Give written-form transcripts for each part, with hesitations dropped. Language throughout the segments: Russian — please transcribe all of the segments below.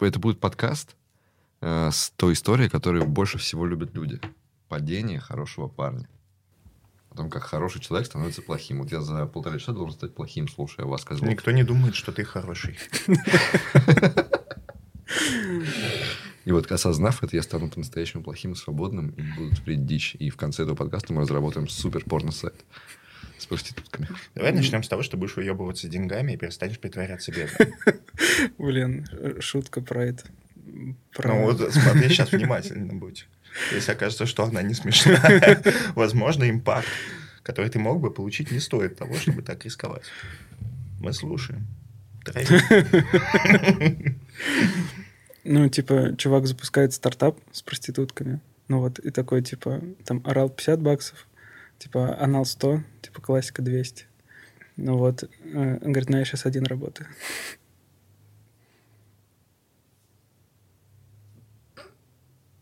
Это будет подкаст с той историей, которую больше всего любят люди. Падение хорошего парня. О том, как хороший человек становится плохим. Вот я за полтора часа должен стать плохим, слушая вас, козлов. Никто не думает, что ты хороший. И вот, осознав это, я стану по-настоящему плохим и свободным, и будут вредить дичь. И в конце этого подкаста мы разработаем супер-порно-сайт с проститутками. Давай начнем с того, что будешь уебываться деньгами и перестанешь притворяться бедным. Блин, шутка про это. Ну вот, смотри, сейчас внимательно будь. Если окажется, что она не смешная, возможно, импакт, который ты мог бы получить, не стоит того, чтобы так рисковать. Мы слушаем. Ну, типа, чувак запускает стартап с проститутками. Ну вот, и такой, типа, там, орал 50 баксов, типа, анал 100, типа, классика 200. Ну вот, он говорит, ну, я сейчас один работаю.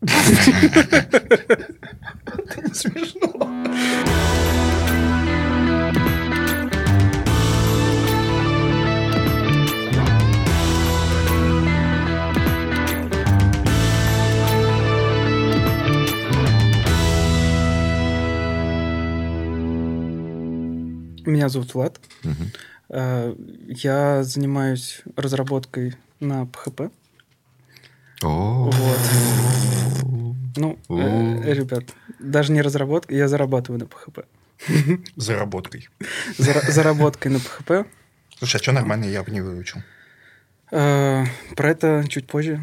Это не смешно. Меня зовут Влад. Я занимаюсь разработкой на PHP. Вот. Ну, ребят, даже не разработка, я зарабатываю на PHP. Заработкой. Заработкой на PHP. Слушай, а что нормально, я бы не выучил? Про это чуть позже.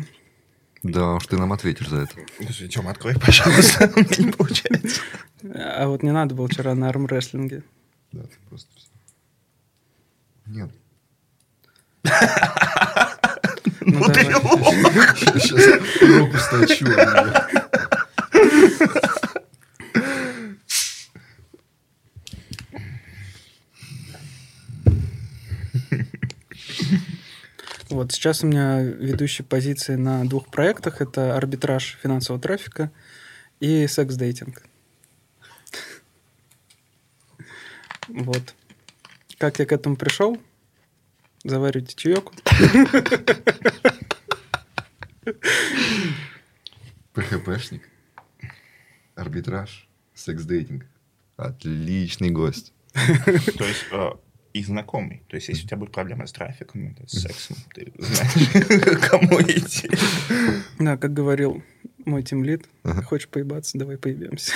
Да уж, ты нам ответишь за это. Тёма, открой, пожалуйста. Не получается. А вот не надо было вчера на армрестлинге. Да, ты просто... Нет. Ну ты лох! Сейчас руку стачу. Вот сейчас у меня ведущие позиции на двух проектах. Это арбитраж финансового трафика и секс-дейтинг. Вот. Как я к этому пришел? Заваривайте чаек. ПХПшник. Арбитраж. Секс-дейтинг. Отличный гость. То есть, и знакомый. То есть, если у тебя будут проблемы с трафиком, с сексом, ты знаешь, кому идти. Да, как говорил мой тимлид, хочешь поебаться, давай поебемся.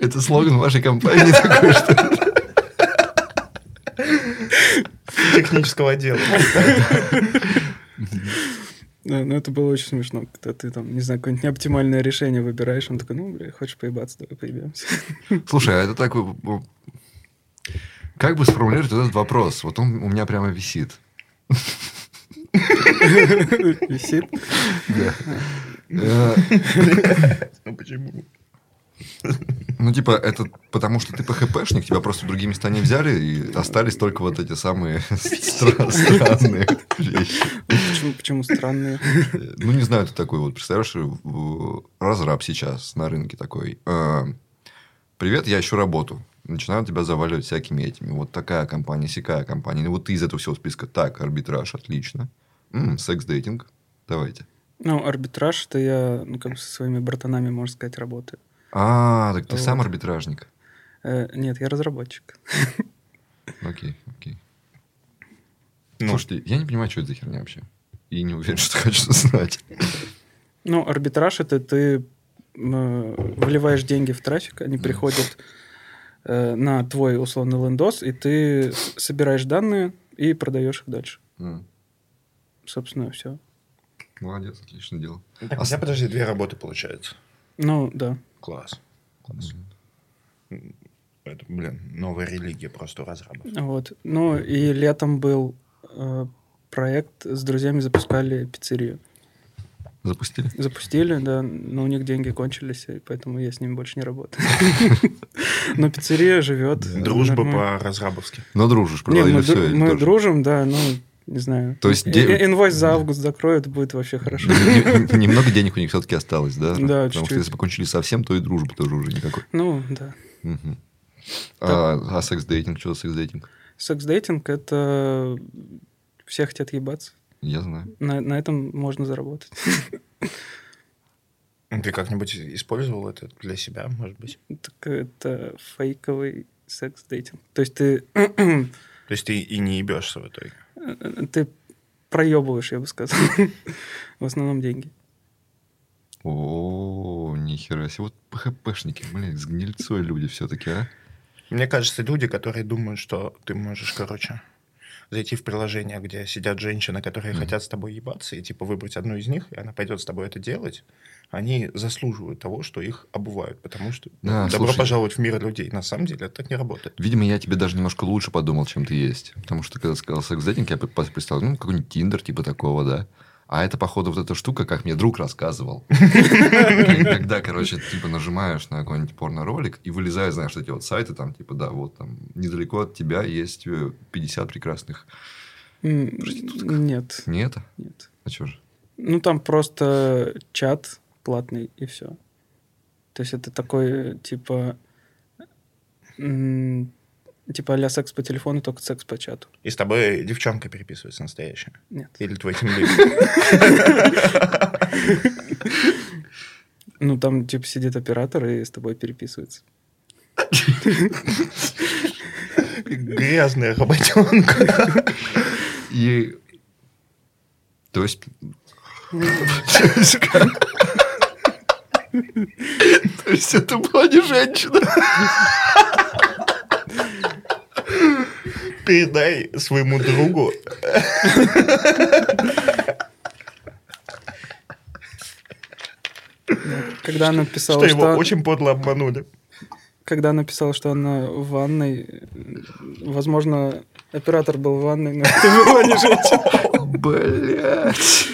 Это слоган вашей компании такой, что... Технического отдела. Да, ну это было очень смешно, когда ты там, не знаю, какое-нибудь неоптимальное решение выбираешь, он такой, ну, бля, хочешь поебаться, давай поебемся. Слушай, а это такой... Как бы сформулировать этот вопрос? Вот он у меня прямо висит. Висит? Да. Ну почему? Ну, типа, это потому, что ты ПХПшник, тебя просто в другие места не взяли, и остались только вот эти самые странные вещи. Почему странные? Ну, не знаю, ты такой вот, представляешь, разраб сейчас на рынке такой. Привет, я ищу работу. Начинают тебя заваливать всякими этими. Вот такая компания, сякая компания. Ну, вот ты из этого всего списка. Так, арбитраж, отлично. Секс-дейтинг, давайте. Ну, арбитраж, это я, ну, как бы со своими братанами, можно сказать, работаю. А, так ты вот. Сам арбитражник? Нет, я разработчик. Окей. Ну. Слушайте, я не понимаю, что это за херня вообще. И не уверен, что хочу знать. Ну, арбитраж — это ты вливаешь деньги в трафик, они приходят на твой условный лендос, и ты собираешь данные и продаешь их дальше. Собственно, все. Молодец, отлично дело. Так, у тебя, подожди, две работы получается. Ну, да. Класс. Это, блин, новая религия просто у разрабов. Вот. Ну, и летом был проект, с друзьями запускали пиццерию. Запустили? Запустили, да, но у них деньги кончились, и поэтому я с ними больше не работаю. Но пиццерия живет. Дружба по-разрабовски. Но дружишь, правда, все. Мы дружим, да, но... Не знаю. То есть инвойс за август закроют, будет вообще хорошо. Немного денег у них все-таки осталось, да? Да, чуть-чуть. Потому что если покончили совсем, то и дружбы тоже уже никакой. Ну, да. А секс-дейтинг? Что за секс-дейтинг? Секс-дейтинг – это все хотят ебаться. Я знаю. На этом можно заработать. Ты как-нибудь использовал это для себя, может быть? Так это фейковый секс-дейтинг. То есть ты... То есть ты и не ебешься в итоге? Ты проебываешь, я бы сказал. В основном деньги. О, нихера себе. Вот ПХПшники, блядь, с гнильцой люди все-таки, а? Мне кажется, люди, которые думают, что ты можешь, короче, зайти в приложение, где сидят женщины, которые хотят с тобой ебаться, и типа выбрать одну из них, и она пойдет с тобой это делать, они заслуживают того, что их обувают, потому что добро пожаловать в мир людей. На самом деле это так не работает. Видимо, я тебе даже немножко лучше подумал, чем ты есть. Потому что, когда сказал секс-дейтинг, я представил, ну, какой-нибудь Tinder, типа такого, да. А это, походу, вот эта штука, как мне друг рассказывал. Когда, короче, типа нажимаешь на какой-нибудь порно-ролик и вылезают, знаешь, эти вот сайты, там, типа, да, вот там, недалеко от тебя есть 50 прекрасных проституток. Нет. Нет? Нет. А что же? Ну, там просто чат платный, и все. То есть, это такой, типа а-ля секс по телефону, только секс по чату. И с тобой девчонка переписывается настоящая? Нет. Или твой тимлид? Ну, там, типа, сидит оператор и с тобой переписывается. Грязная работенка. И... То есть... То есть, это была не женщина. Передай своему другу. Когда она писала, что его очень подло обманули. Когда она писала, что она в ванной, возможно, оператор был в ванной, но это была не женщина. Блять.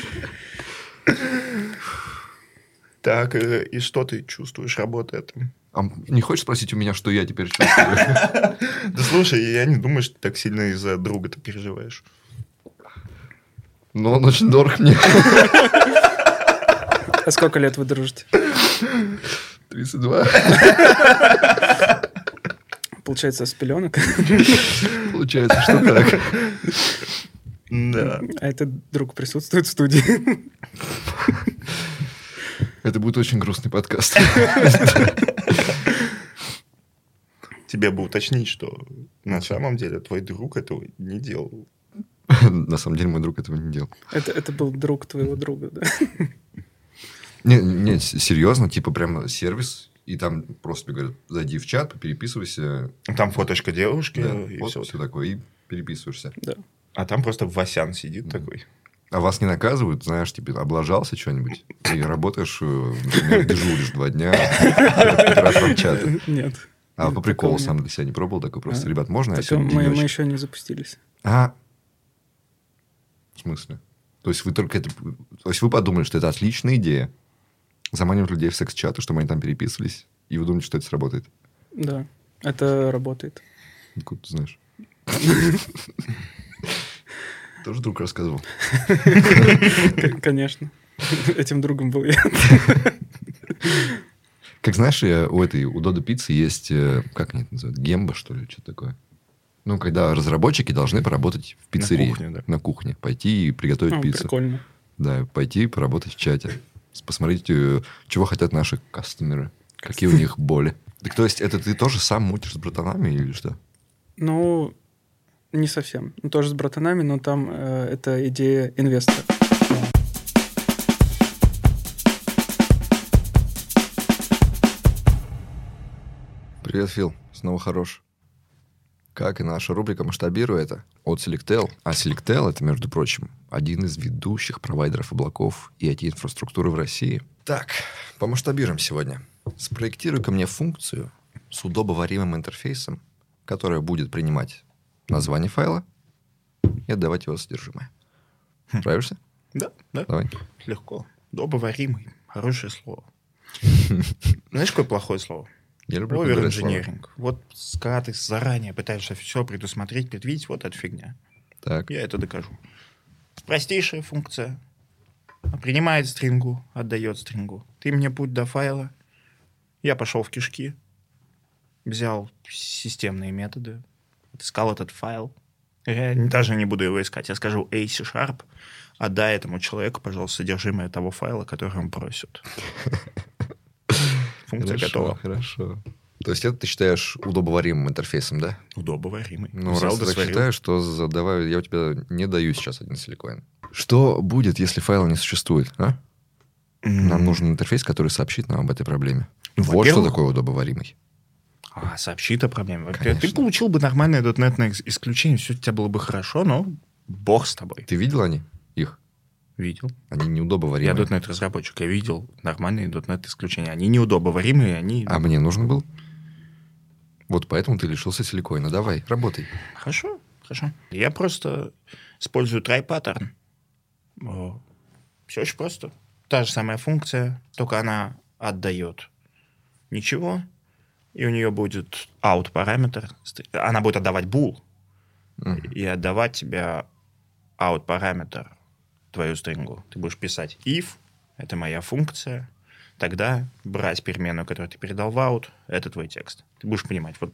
Так, и что ты чувствуешь, работая там? А не хочешь спросить у меня, что я теперь чувствую? Да слушай, я не думаю, что ты так сильно из-за друга ты переживаешь. Но он очень дорог мне. А сколько лет вы дружите? 32. Получается, с пеленок? Получается, что так. Да. А этот друг присутствует в студии? Это будет очень грустный подкаст. Тебе бы уточнить, что на самом деле твой друг этого не делал. На самом деле мой друг этого не делал. Это был друг твоего друга, да? Не, серьезно, типа прям сервис, и там просто говорят, зайди в чат, переписывайся. Там фоточка девушки. И все такое, и переписываешься. А там просто Васян сидит такой. А вас не наказывают, знаешь, типа, облажался что-нибудь, и работаешь, например, дежуришь 2 дня, оператором чата. Нет. А по приколу сам для себя не пробовал такой просто? Ребят, можно я сегодня денечек? Мы еще не запустились. А? В смысле? То есть, вы только это... То есть, вы подумали, что это отличная идея, заманивать людей в секс-чаты, чтобы они там переписывались, и вы думаете, что это сработает? Да, это работает. Откуда ты знаешь? Тоже друг рассказывал? Конечно. Этим другом был я. Как знаешь, у Додо Пиццы есть, как они это называют, гемба, что ли, что-то такое. Ну, когда разработчики должны поработать в пиццерии. На кухне. Пойти и приготовить пиццу. Прикольно. Да, пойти поработать в чате. Посмотреть, чего хотят наши кастомеры. Какие у них боли. Так то есть, это ты тоже сам мутишь с братанами или что? Ну... Не совсем. Тоже с братанами, но там это идея инвестора. Привет, Фил. Снова хорош. Как и наша рубрика «Масштабируй это» от Selectel. А Selectel — это, между прочим, один из ведущих провайдеров облаков и IT-инфраструктуры в России. Так, помасштабируем сегодня. Спроектируй-ка мне функцию с удобоваримым интерфейсом, которая будет принимать название файла и отдавать его содержимое. Справишься? Да. Давай. Легко. Удобоваримый. Хорошее слово. Знаешь, какое плохое слово? Я люблю оверинжиниринг. Вот когда ты заранее пытаешься все предусмотреть, предвидеть, вот эта фигня. Так. Я это докажу. Простейшая функция. Принимает стрингу, отдает стрингу. Ты мне путь до файла. Я пошел в кишки. взял системные методы, отыскал этот файл. Я даже не буду его искать. Я скажу A C Sharp, отдай этому человеку, пожалуйста, содержимое того файла, который он просит. Функция готова. Хорошо. То есть это ты считаешь удобоваримым интерфейсом, да? Удобоваримый. Ну, раз ты так считаешь, то задавай, я у тебя не даю сейчас один силикоин. Что будет, если файла не существует, а? Нам нужен интерфейс, который сообщит нам об этой проблеме. Ну, вот что такое удобоваримый. А, сообщит о проблеме. Конечно. Ты получил бы нормальное дотнетное исключение, все у тебя было бы хорошо, но бог с тобой. Ты видел их? Видел. Они неудобоваримые. Я дотнет-разработчик, я видел нормальные дотнет-исключения. Они неудобоваримые, они... А мне нужен был? Вот поэтому ты лишился силикоина. Давай, работай. Хорошо, хорошо. Я просто использую try-pattern. Все очень просто. Та же самая функция, только она отдает ничего, и у нее будет out-параметр. Она будет отдавать bool и отдавать тебе out-параметр, твою стрингу. Ты будешь писать if, это моя функция, тогда брать переменную, которую ты передал в out, это твой текст. Ты будешь понимать, вот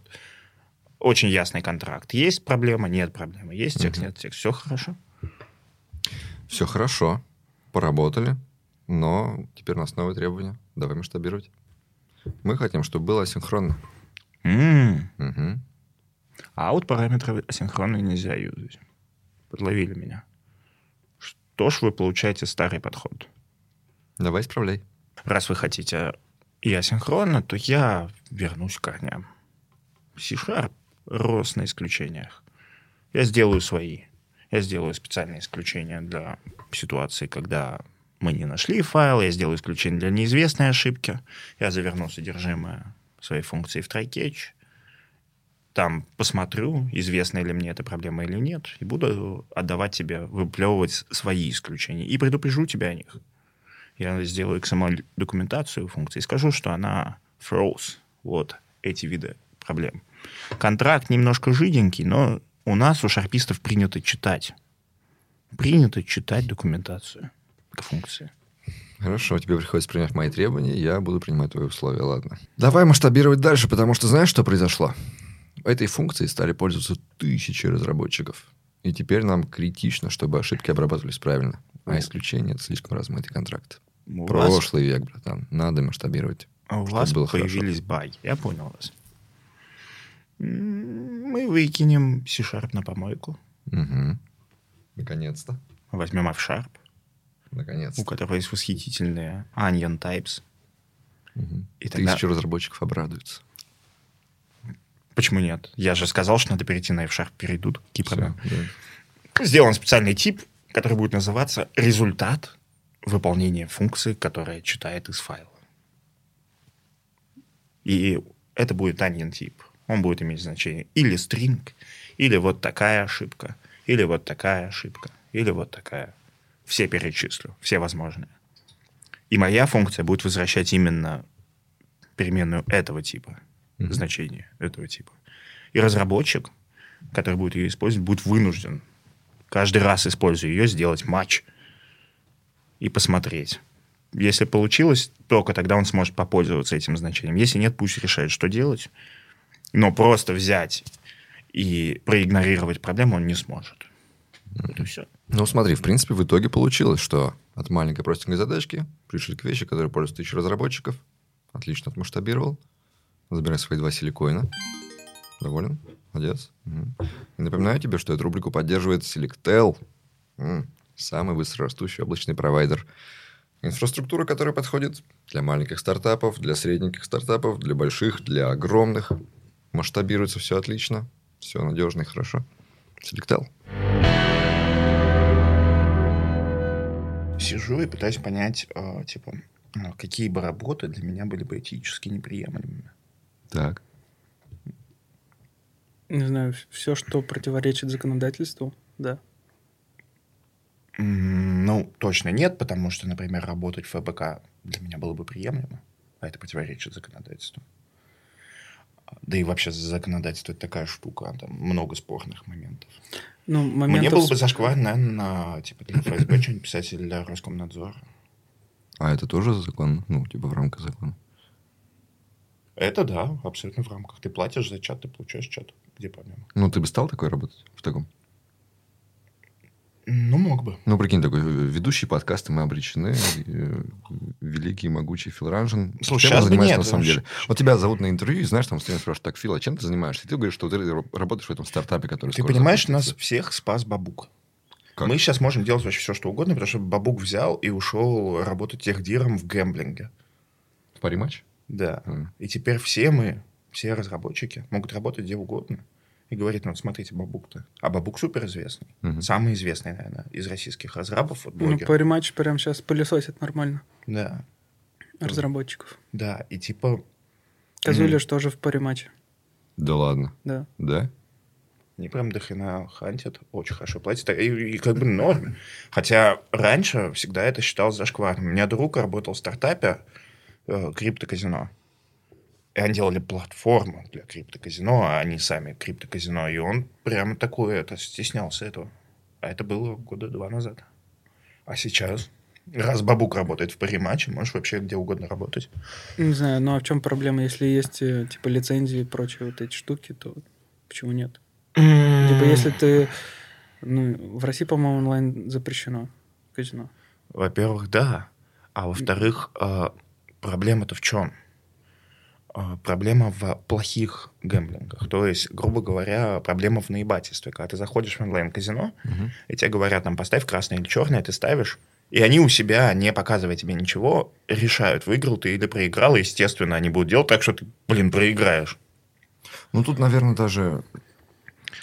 очень ясный контракт. Есть проблема, нет проблемы. Есть текст, нет текст. Все хорошо. Все хорошо. Поработали. Но теперь у нас новые требования. Давай масштабировать. Мы хотим, чтобы было асинхронно. А вот параметры асинхронные нельзя юзать. Подловили меня. Что ж вы получаете старый подход? Давай исправляй. Раз вы хотите и асинхронно, то я вернусь к корням. C-Sharp рос на исключениях. Я сделаю свои. Я сделаю специальные исключения для ситуации, когда... Мы не нашли файл, я сделаю исключение для неизвестной ошибки. Я заверну содержимое своей функции в try-catch. Там посмотрю, известна ли мне эта проблема или нет, и буду отдавать тебе, выплевывать свои исключения. И предупрежу тебя о них. Я сделаю XML-документацию функции, скажу, что она froze. Вот эти виды проблем. Контракт немножко жиденький, но у нас, у шарпистов, принято читать. Принято читать документацию. Функции. Хорошо, тебе приходится принять мои требования, я буду принимать твои условия, ладно. Давай масштабировать дальше, потому что знаешь, что произошло? Этой функцией стали пользоваться тысячи разработчиков. И теперь нам критично, чтобы ошибки обрабатывались правильно. А исключение — это слишком размытый контракт. У прошлый век, братан. Надо масштабировать. У вас появились баги. Я понял вас. Мы выкинем C-Sharp на помойку. Угу. Наконец-то. Возьмем F Sharp. Наконец-то. У которого есть восхитительные onion types. И тогда... Тысячи разработчиков обрадуются. Почему нет? Я же сказал, что надо перейти на F-Sharp. Перейдут. Все, да. Сделан специальный тип, который будет называться результат выполнения функции, которая читает из файла. И это будет onion тип. Он будет иметь значение или string, или вот такая ошибка, или вот такая ошибка, или вот такая. Все перечислю, все возможные. И моя функция будет возвращать именно переменную этого типа, значение этого типа. И разработчик, который будет ее использовать, будет вынужден каждый раз, используя ее, сделать матч и посмотреть. Если получилось, только тогда он сможет попользоваться этим значением. Если нет, пусть решает, что делать. Но просто взять и проигнорировать проблему он не сможет. Это все. Ну, смотри, в принципе, в итоге получилось, что от маленькой простенькой задачки пришли к вещи, которые пользуются тысячи разработчиков. Отлично отмасштабировал. Забирай свои 2 силикоина. Доволен? Молодец. И напоминаю тебе, что эту рубрику поддерживает Selectel. Самый быстрорастущий облачный провайдер. Инфраструктура, которая подходит для маленьких стартапов, для средненьких стартапов, для больших, для огромных. Масштабируется все отлично. Все надежно и хорошо. Selectel. Сижу и пытаюсь понять, какие бы работы для меня были бы этически неприемлемыми. Так. Не знаю, все, что противоречит законодательству, да. Ну, точно нет, потому что, например, работать в ФБК для меня было бы приемлемо, а это противоречит законодательству. Да и вообще законодательство — это такая штука, там много спорных моментов. Ну, мне было бы зашквар, наверное, для ФСБ что-нибудь писать или для Роскомнадзора. А это тоже законно? Ну, в рамках закона? Это да, абсолютно в рамках. Ты платишь за чат, ты получаешь чат. Где проблема? Ну, ты бы стал такой работать в таком? Ну, мог бы. Ну, прикинь, такой ведущий подкасты «Мы обречены», великий, могучий Фил Ранжин. Слушай, чем ты занимаешься на самом деле? Вот тебя зовут на интервью, и знаешь, там все время спрашивают, так, Фил, а чем ты занимаешься? И ты говоришь, что ты работаешь в этом стартапе, который скоро... Ты понимаешь, нас всех спас Бабук. Как? Мы сейчас можем делать вообще все, что угодно, потому что Бабук взял и ушел работать техдиром в гэмблинге. В Париматч? Да. И теперь все мы, все разработчики, могут работать где угодно. И говорит, ну, вот смотрите, Бабук-то. А Бабук суперизвестный. Угу. Самый известный, наверное, из российских разрабов. Вот, блогеров. Ну, Париматч прямо сейчас пылесосит нормально. Да. Разработчиков. Да, и типа... Козулиш тоже в Париматче. Да ладно? Да. Да? Они прям дохрена хантят, очень хорошо платят. И как бы норм. Хотя раньше всегда это считалось зашкварным. У меня друг работал в стартапе криптоказино. И они делали платформу для криптоказино, а они сами криптоказино. И он прямо такой, это, стеснялся этого. А это было года два назад. А сейчас, раз Бабук работает в Париматче, можешь вообще где угодно работать. Не знаю, ну а в чем проблема? Если есть типа лицензии и прочие вот эти штуки, то почему нет? Типа если ты... Ну, в России, по-моему, онлайн запрещено казино. Во-первых, да. А во-вторых, проблема-то в чем? Проблема в плохих гэмблингах. То есть, грубо говоря, проблема в наебательстве. Когда ты заходишь в онлайн-казино, и тебе говорят, там, поставь красное или черное, ты ставишь, и они у себя, не показывая тебе ничего, решают, выиграл ты или проиграл, и, естественно, они будут делать так, что ты, блин, проиграешь. Ну, тут, наверное, даже...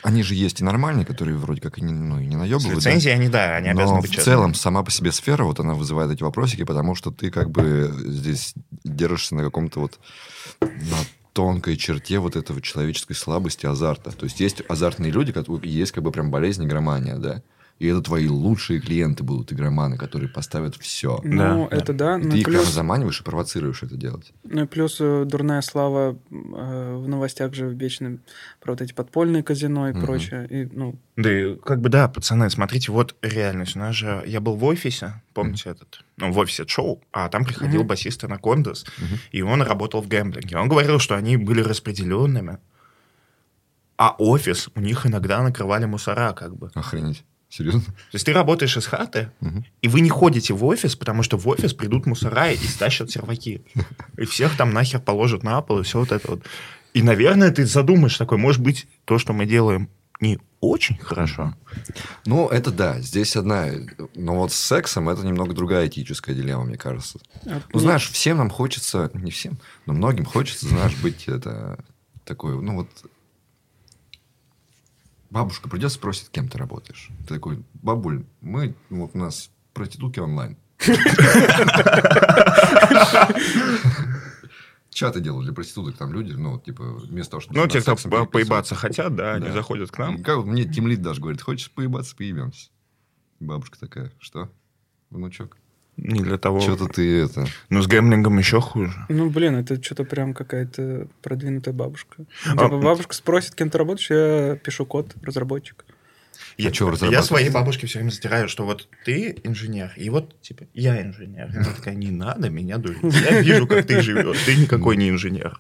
Они же есть и нормальные, которые вроде как и не, ну, не наебывают. С лицензией да? они обязаны быть честными. В целом сама по себе сфера, вот она вызывает эти вопросики, потому что ты как бы здесь держишься на каком-то вот на тонкой черте вот этого человеческой слабости, азарта. То есть азартные люди, есть как бы прям болезнь игромания, да? И это твои лучшие клиенты будут, игроманы, которые поставят все. Ну, да. Это да. И но ты плюс... их прямо заманиваешь и провоцируешь это делать. Ну, и плюс дурная слава в новостях же вечно про вот эти подпольные казино и прочее. И, ну... Да, и как бы да, пацаны, смотрите, вот реальность. У нас же... Я был в офисе, помните этот... Ну, в офисе шоу, а там приходил басист Анакондас, и он работал в гэмблинге. Он говорил, что они были распределенными, а офис у них иногда накрывали мусора как бы. Охренеть. Серьезно? То есть ты работаешь из хаты, и вы не ходите в офис, потому что в офис придут мусора и стащат серваки. И всех там нахер положат на пол, и все вот это вот. И, наверное, ты задумаешь такой, может быть, то, что мы делаем, не очень хорошо. Ну, это да, здесь одна... Но вот с сексом это немного другая этическая дилемма, мне кажется. Ну, знаешь, всем нам хочется... Не всем, но многим хочется, знаешь, быть это такой, ну вот... Бабушка придет, спросит, кем ты работаешь. Ты такой, бабуль, мы, вот у нас проститутки онлайн. Чаты делают для проституток, там люди, ну, типа, вместо того, чтобы... Ну, те, кто поебаться хотят, да, они заходят к нам. Мне тимлид даже говорит, хочешь поебаться, поебемся. Бабушка такая, что, внучок? Не для того. Что-то ты это... Ну, с гэмблингом еще хуже. Ну, блин, это что-то прям какая-то продвинутая бабушка. Типа бабушка спросит, кем ты работаешь, я пишу код, разработчик. Я своей бабушке все время затираю, что вот ты инженер, и вот, типа, я инженер. Она такая, не надо меня дурить. Я вижу, как ты живешь. Ты никакой не инженер.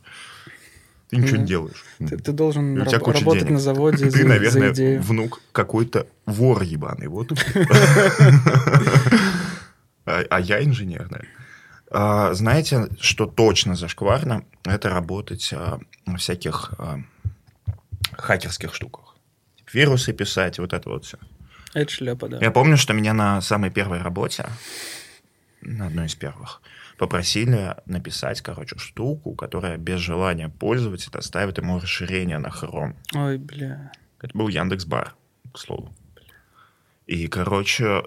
Ты ничего не делаешь. Ты должен работать на заводе. Ты, наверное, внук какой-то вор ебаный. Вот. А я инженер, да. Знаете, что точно зашкварно? Это работать на всяких хакерских штуках. Вирусы писать, вот это вот все. Это шляпа, да. Я помню, что меня на самой первой работе, на одной из первых, попросили написать, короче, штуку, которая без желания пользователя ставит ему расширение на Chrome. Ой, бля. Это был Яндекс.Бар, к слову. И, короче...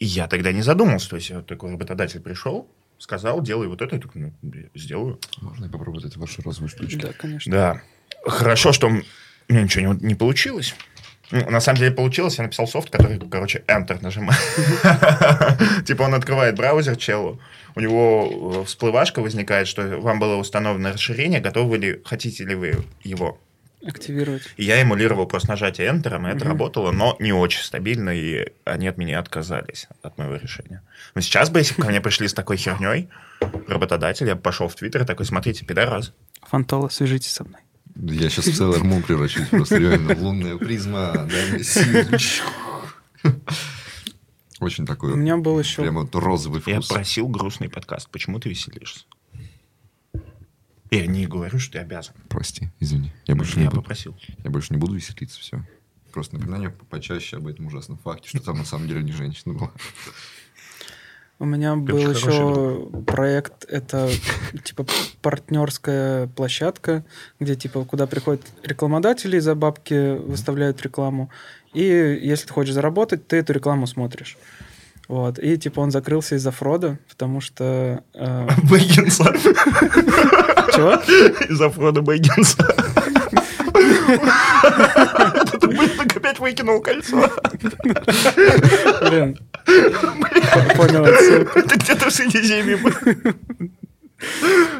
И я тогда не задумался. То есть, вот такой работодатель пришел, сказал, делай вот это, я такой, ну, сделаю. Можно я попробовать это вашу разовую штучку? Да, конечно. Да. Хорошо, что мне ничего не получилось. Ну, на самом деле получилось. Я написал софт, который, короче, Enter нажимает. Типа он открывает браузер челу, у него всплывашка возникает, что вам было установлено расширение, готовы ли, хотите ли вы его. активировать. И я эмулировал просто нажатие Enter, и это работало, но не очень стабильно, и они от меня отказались, от моего решения. Но сейчас бы, если бы ко мне пришли с такой херней, работодатель, я бы пошел в Твиттер и такой, смотрите, пидорас. Фантола, свяжитесь со мной. Я сейчас в целый Мун превращусь, просто реально лунная призма. Очень такой. У меня был еще прямо розовый вкус. Я просил грустный подкаст. Почему ты веселишься? Я не говорю, что ты обязан. Прости, извини. Я больше не буду веселиться, все. Просто напоминание почаще об этом ужасном факте, что там на самом деле не женщина была. У меня был еще проект, это типа партнерская площадка, где типа куда приходят рекламодатели за бабки, выставляют рекламу, и если ты хочешь заработать, ты эту рекламу смотришь. Вот. И типа он закрылся из-за фрода, потому что... Бэггинса. Чего? Из-за фрода Бэггинса. Ты быстро опять выкинул кольцо. Блин. Понял отсылку. Это где-то в Средиземье было.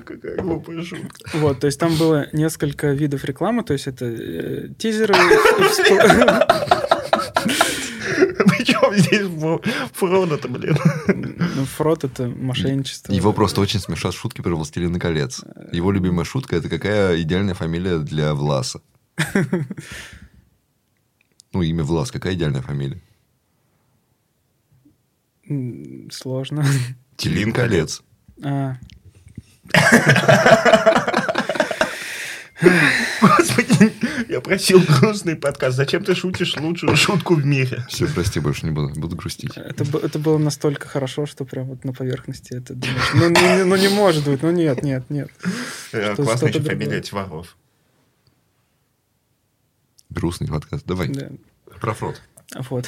Какая глупая шутка. Вот, то есть там было несколько видов рекламы, то есть это тизеры... Причем здесь фрод это, блин. Ну, фрод это мошенничество. Его просто очень смешат шутки про «Властелина колец». Его любимая шутка — это какая идеальная фамилия для Власа. Ну, имя Влас, какая идеальная фамилия? Сложно. Телин колец. Господи, я просил грустный подкаст. Зачем ты шутишь лучшую шутку в мире? Все, прости, больше не буду. Буду грустить. Это было настолько хорошо, что прям вот на поверхности это думаешь. Ну, не может быть. Ну, нет. Классная еще фамилия Тьваров. Грустный подкаст. Давай. Да. Про фрод. Вот.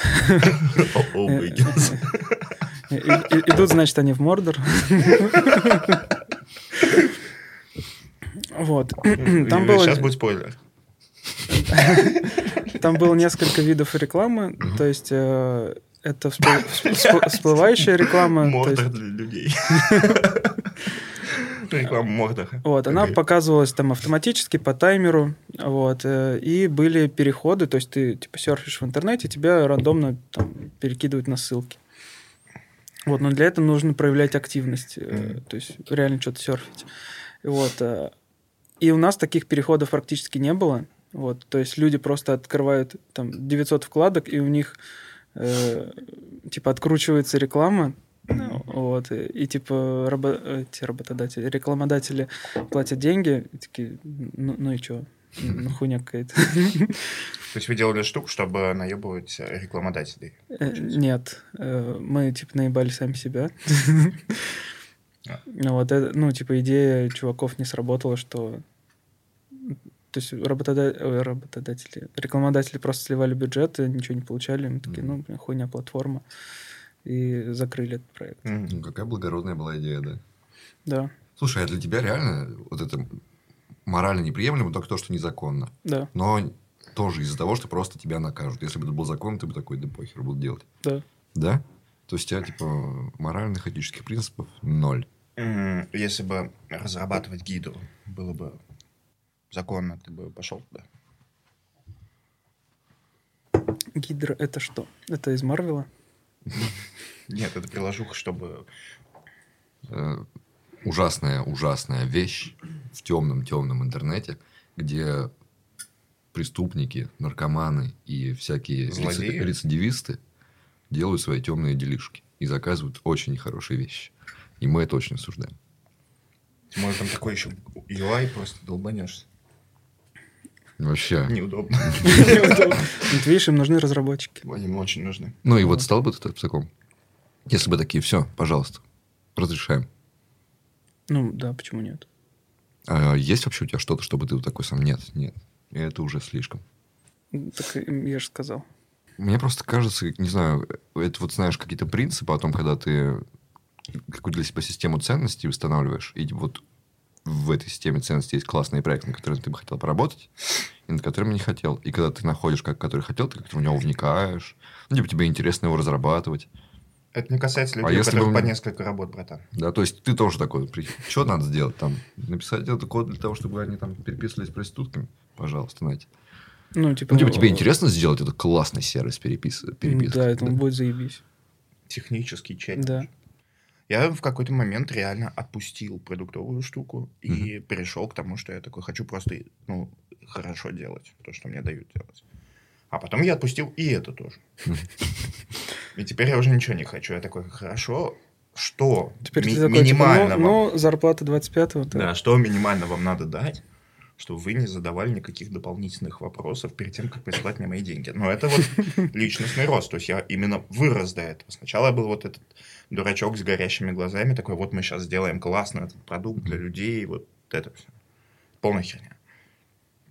Идут, значит, они в Мордор. Вот. Сейчас будет спойлер. Там было несколько видов рекламы. То есть, это всплывающая реклама. Мордор для людей. Реклама Мордора. Вот, она показывалась там автоматически по таймеру. Вот, и были переходы. То есть, ты типа серфишь в интернете, тебя рандомно там перекидывают на ссылки. Вот, но для этого нужно проявлять активность. То есть, реально что-то серфить. Вот. И у нас таких переходов практически не было. Вот, то есть, люди просто открывают там 900 вкладок, и у них типа откручивается реклама. Вот. И типа работодатели, рекламодатели платят деньги, и такие, ну и чё? Ну, хуйня какая-то. То есть вы делали штуку, чтобы наебывать рекламодателей? Нет. Мы типа наебали сами себя. Вот это, ну, типа, идея чуваков не сработала, что... То есть рекламодатели просто сливали бюджет, ничего не получали. Мы такие, хуйня платформа. И закрыли этот проект. Ну, какая благородная была идея, да? Да. Слушай, а для тебя реально вот это... Морально неприемлемо, только то, что незаконно. Да. Но тоже из-за того, что просто тебя накажут. Если бы это был закон, ты бы такой, да похер, буду делать. Да. Да? То есть, у тебя, типа, моральных, этических принципов ноль. Если бы разрабатывать гиду было бы законно, ты бы пошел туда. Гидра – это что? Это из Марвела? Нет, это приложуха, чтобы... Ужасная вещь в темном интернете, где преступники, наркоманы и всякие рецидивисты делают свои темные делишки и заказывают очень нехорошие вещи. И мы это очень осуждаем. Может, там такой еще UI просто долбанешься. Вообще. Неудобно. Видишь, им нужны разработчики. Им очень нужны. Ну и вот стал бы ты таком. Если бы такие, все, пожалуйста, разрешаем. Ну, да, почему нет? А есть вообще у тебя что-то, чтобы ты вот такой сам? Нет. Это уже слишком. Так я же сказал. Мне просто кажется, не знаю, это вот знаешь какие-то принципы о том, когда ты какую-то для себя систему ценностей устанавливаешь, и вот в этой системе ценностей есть классные проекты, на которых ты бы хотел поработать, и на которыми не хотел. И когда ты находишь, который хотел, ты как-то в него вникаешь. Ну, типа, тебе интересно его разрабатывать. Это не касается людей, которых по несколько работ, братан. Да, то есть ты тоже такой, что надо сделать там? Написать этот код для того, чтобы они там переписывались с проститутками? пожалуйста, знаете. Ну, типа, тебе интересно сделать это классный сервис переписок? Да, это будет заебись. Технический челлендж. Да. Я в какой-то момент реально отпустил продуктовую штуку и перешел к тому, что я такой хочу просто, ну, хорошо делать то, что мне дают делать. А потом я отпустил и это тоже. И теперь я уже ничего не хочу. Я такой, хорошо, что минимально вам... Ну, зарплата 25-го. Да, что минимально вам надо дать, чтобы вы не задавали никаких дополнительных вопросов перед тем, как присылать мне мои деньги. Но это вот личностный рост. То есть, я именно вырос до этого. Сначала я был вот этот дурачок с горящими глазами. Такой, вот мы сейчас сделаем классный этот продукт для людей. Вот это все. Полная херня.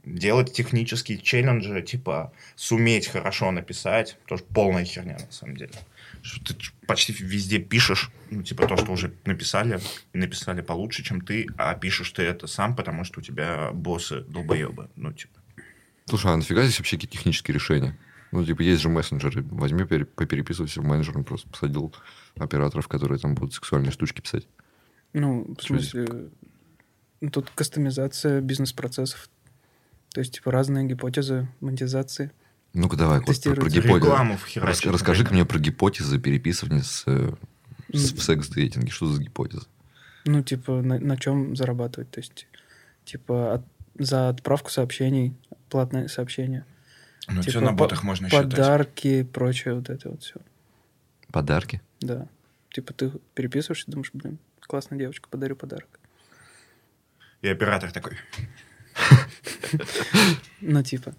Делать технические челленджи, типа, суметь хорошо написать. Тоже полная херня, на самом деле. Ты почти везде пишешь, ну, типа, то, что уже написали, и написали получше, чем ты, а пишешь ты это сам, потому что у тебя боссы долбоебы. Ну, типа. Слушай, а нафига здесь вообще какие-то технические решения? Ну, типа, есть же мессенджеры. Возьми, попереписывайся в менеджер, просто посадил операторов, которые там будут сексуальные штучки писать. Ну, в смысле, тут кастомизация бизнес-процессов. То есть, типа, разные гипотезы монетизации. Ну-ка, давай, вот, про гипотезы. Расскажи-ка мне про гипотезы переписывания в секс-дейтинге. Что за гипотеза? Ну, типа, на чем зарабатывать? То есть, типа, за отправку сообщений, платные сообщения. Ну, типа, все на ботах можно считать. Подарки, прочее, вот это вот все. Подарки? Да. Типа, ты переписываешься и думаешь, блин, классная девочка, подарю подарок. И оператор такой... Ну, типа.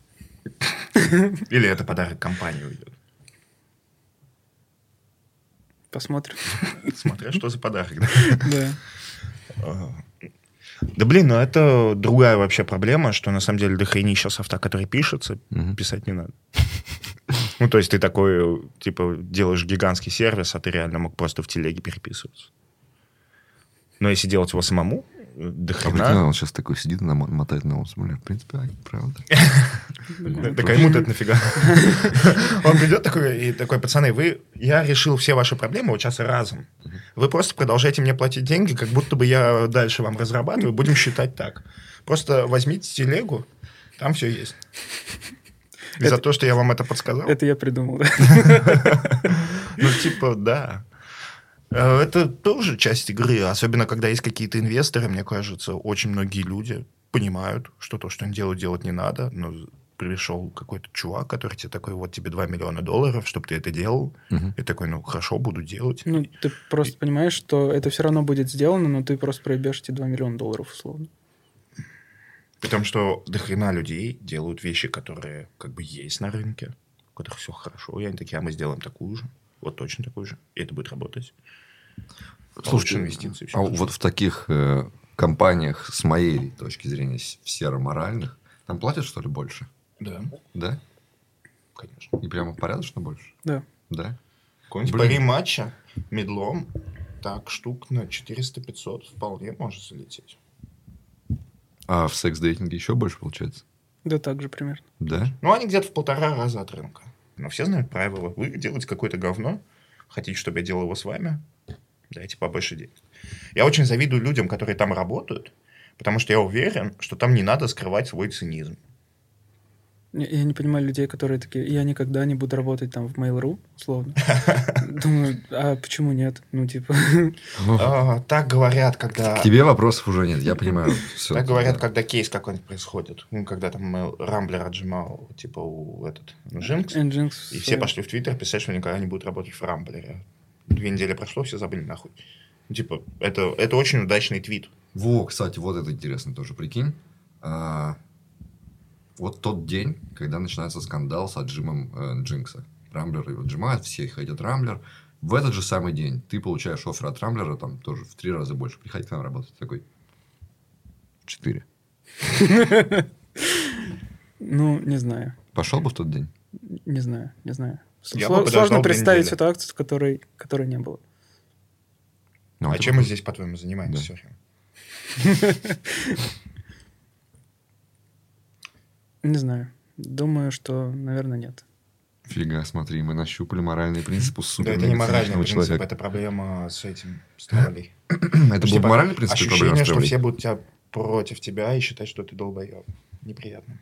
Или это подарок компании уйдет. Посмотрим. Смотря что за подарок, да? Да. Да, блин, ну это другая вообще проблема, что на самом деле дохренища софта, который пишется, писать не надо. Ну, то есть ты такой, типа, делаешь гигантский сервис, а ты реально мог просто в телеге переписываться. Но если делать его самому... Дохрена. Он сейчас такой сидит и мотает на ус. Блин, в принципе, правда. Да кому-то это нафига. Он придет такой и такой, пацаны, я решил все ваши проблемы вот сейчас разом. Вы просто продолжаете мне платить деньги, как будто бы я дальше вам разрабатываю. Будем считать так. Просто возьмите телегу, там все есть. И за то, что я вам это подсказал. Это я придумал. Ну, типа, да. Это тоже часть игры, особенно когда есть какие-то инвесторы, мне кажется, очень многие люди понимают, что то, что они делают, делать не надо, но пришел какой-то чувак, который тебе такой, вот тебе $2 миллиона, чтобы ты это делал, и такой, ну, хорошо, буду делать. Ну, ты просто понимаешь, что это все равно будет сделано, но ты просто проебешь эти $2 миллиона, условно. Потому что дохрена людей делают вещи, которые как бы есть на рынке, у которых все хорошо, и они такие, а мы сделаем такую же. Вот точно такой же. И это будет работать. Слушай, инвестиции. А вот в таких компаниях, с моей точки зрения, в серо-моральных, там платят, что ли, больше? Да. Да? Конечно. И прямо порядочно больше? Да. Да? Какой-нибудь париматча медлом, так штук на 400-500 вполне может залететь. А в секс-дейтинге еще больше получается? Да, так же примерно. Да? Ну, они где-то в 1,5 раза от рынка. Но все знают правила. Вы делаете какое-то говно, хотите, чтобы я делал его с вами, дайте побольше денег. Я очень завидую людям, которые там работают, потому что я уверен, что там не надо скрывать свой цинизм. Я не понимаю людей, которые такие, я никогда не буду работать там в Mail.ru, условно. Думаю, а почему нет? Ну, типа... Так говорят, когда... К тебе вопросов уже нет, я понимаю. Так говорят, когда кейс какой-нибудь происходит. Ну, когда там Рамблер отжимал, типа, у этот... Nginx. И все пошли в Твиттер писать, что никогда не будут работать в Рамблере. 2 недели прошло, все забыли нахуй. Типа, это очень удачный твит. Во, кстати, вот это интересно тоже, прикинь. Вот тот день, когда начинается скандал с отжимом Nginx. Рамблер его отжимает, все хотят Рамблер. В этот же самый день ты получаешь оффер от Рамблера, там тоже в 3 раза больше. Приходи к нам работать. Такой. 4. Ну, не знаю. Пошел бы в тот день? Не знаю, не знаю. Сложно представить ситуацию, которой не было. А чем мы здесь, по-твоему, занимаемся? Не знаю. Думаю, что, наверное, нет. Фига, смотри, мы нащупали моральный принцип у супермегаценичного человека. Да, это не моральный принцип, это проблема с этим, с троллей. Это будет моральный принцип? Ощущение, что все будут тебя против тебя и считать, что ты долбоеб. Неприятно.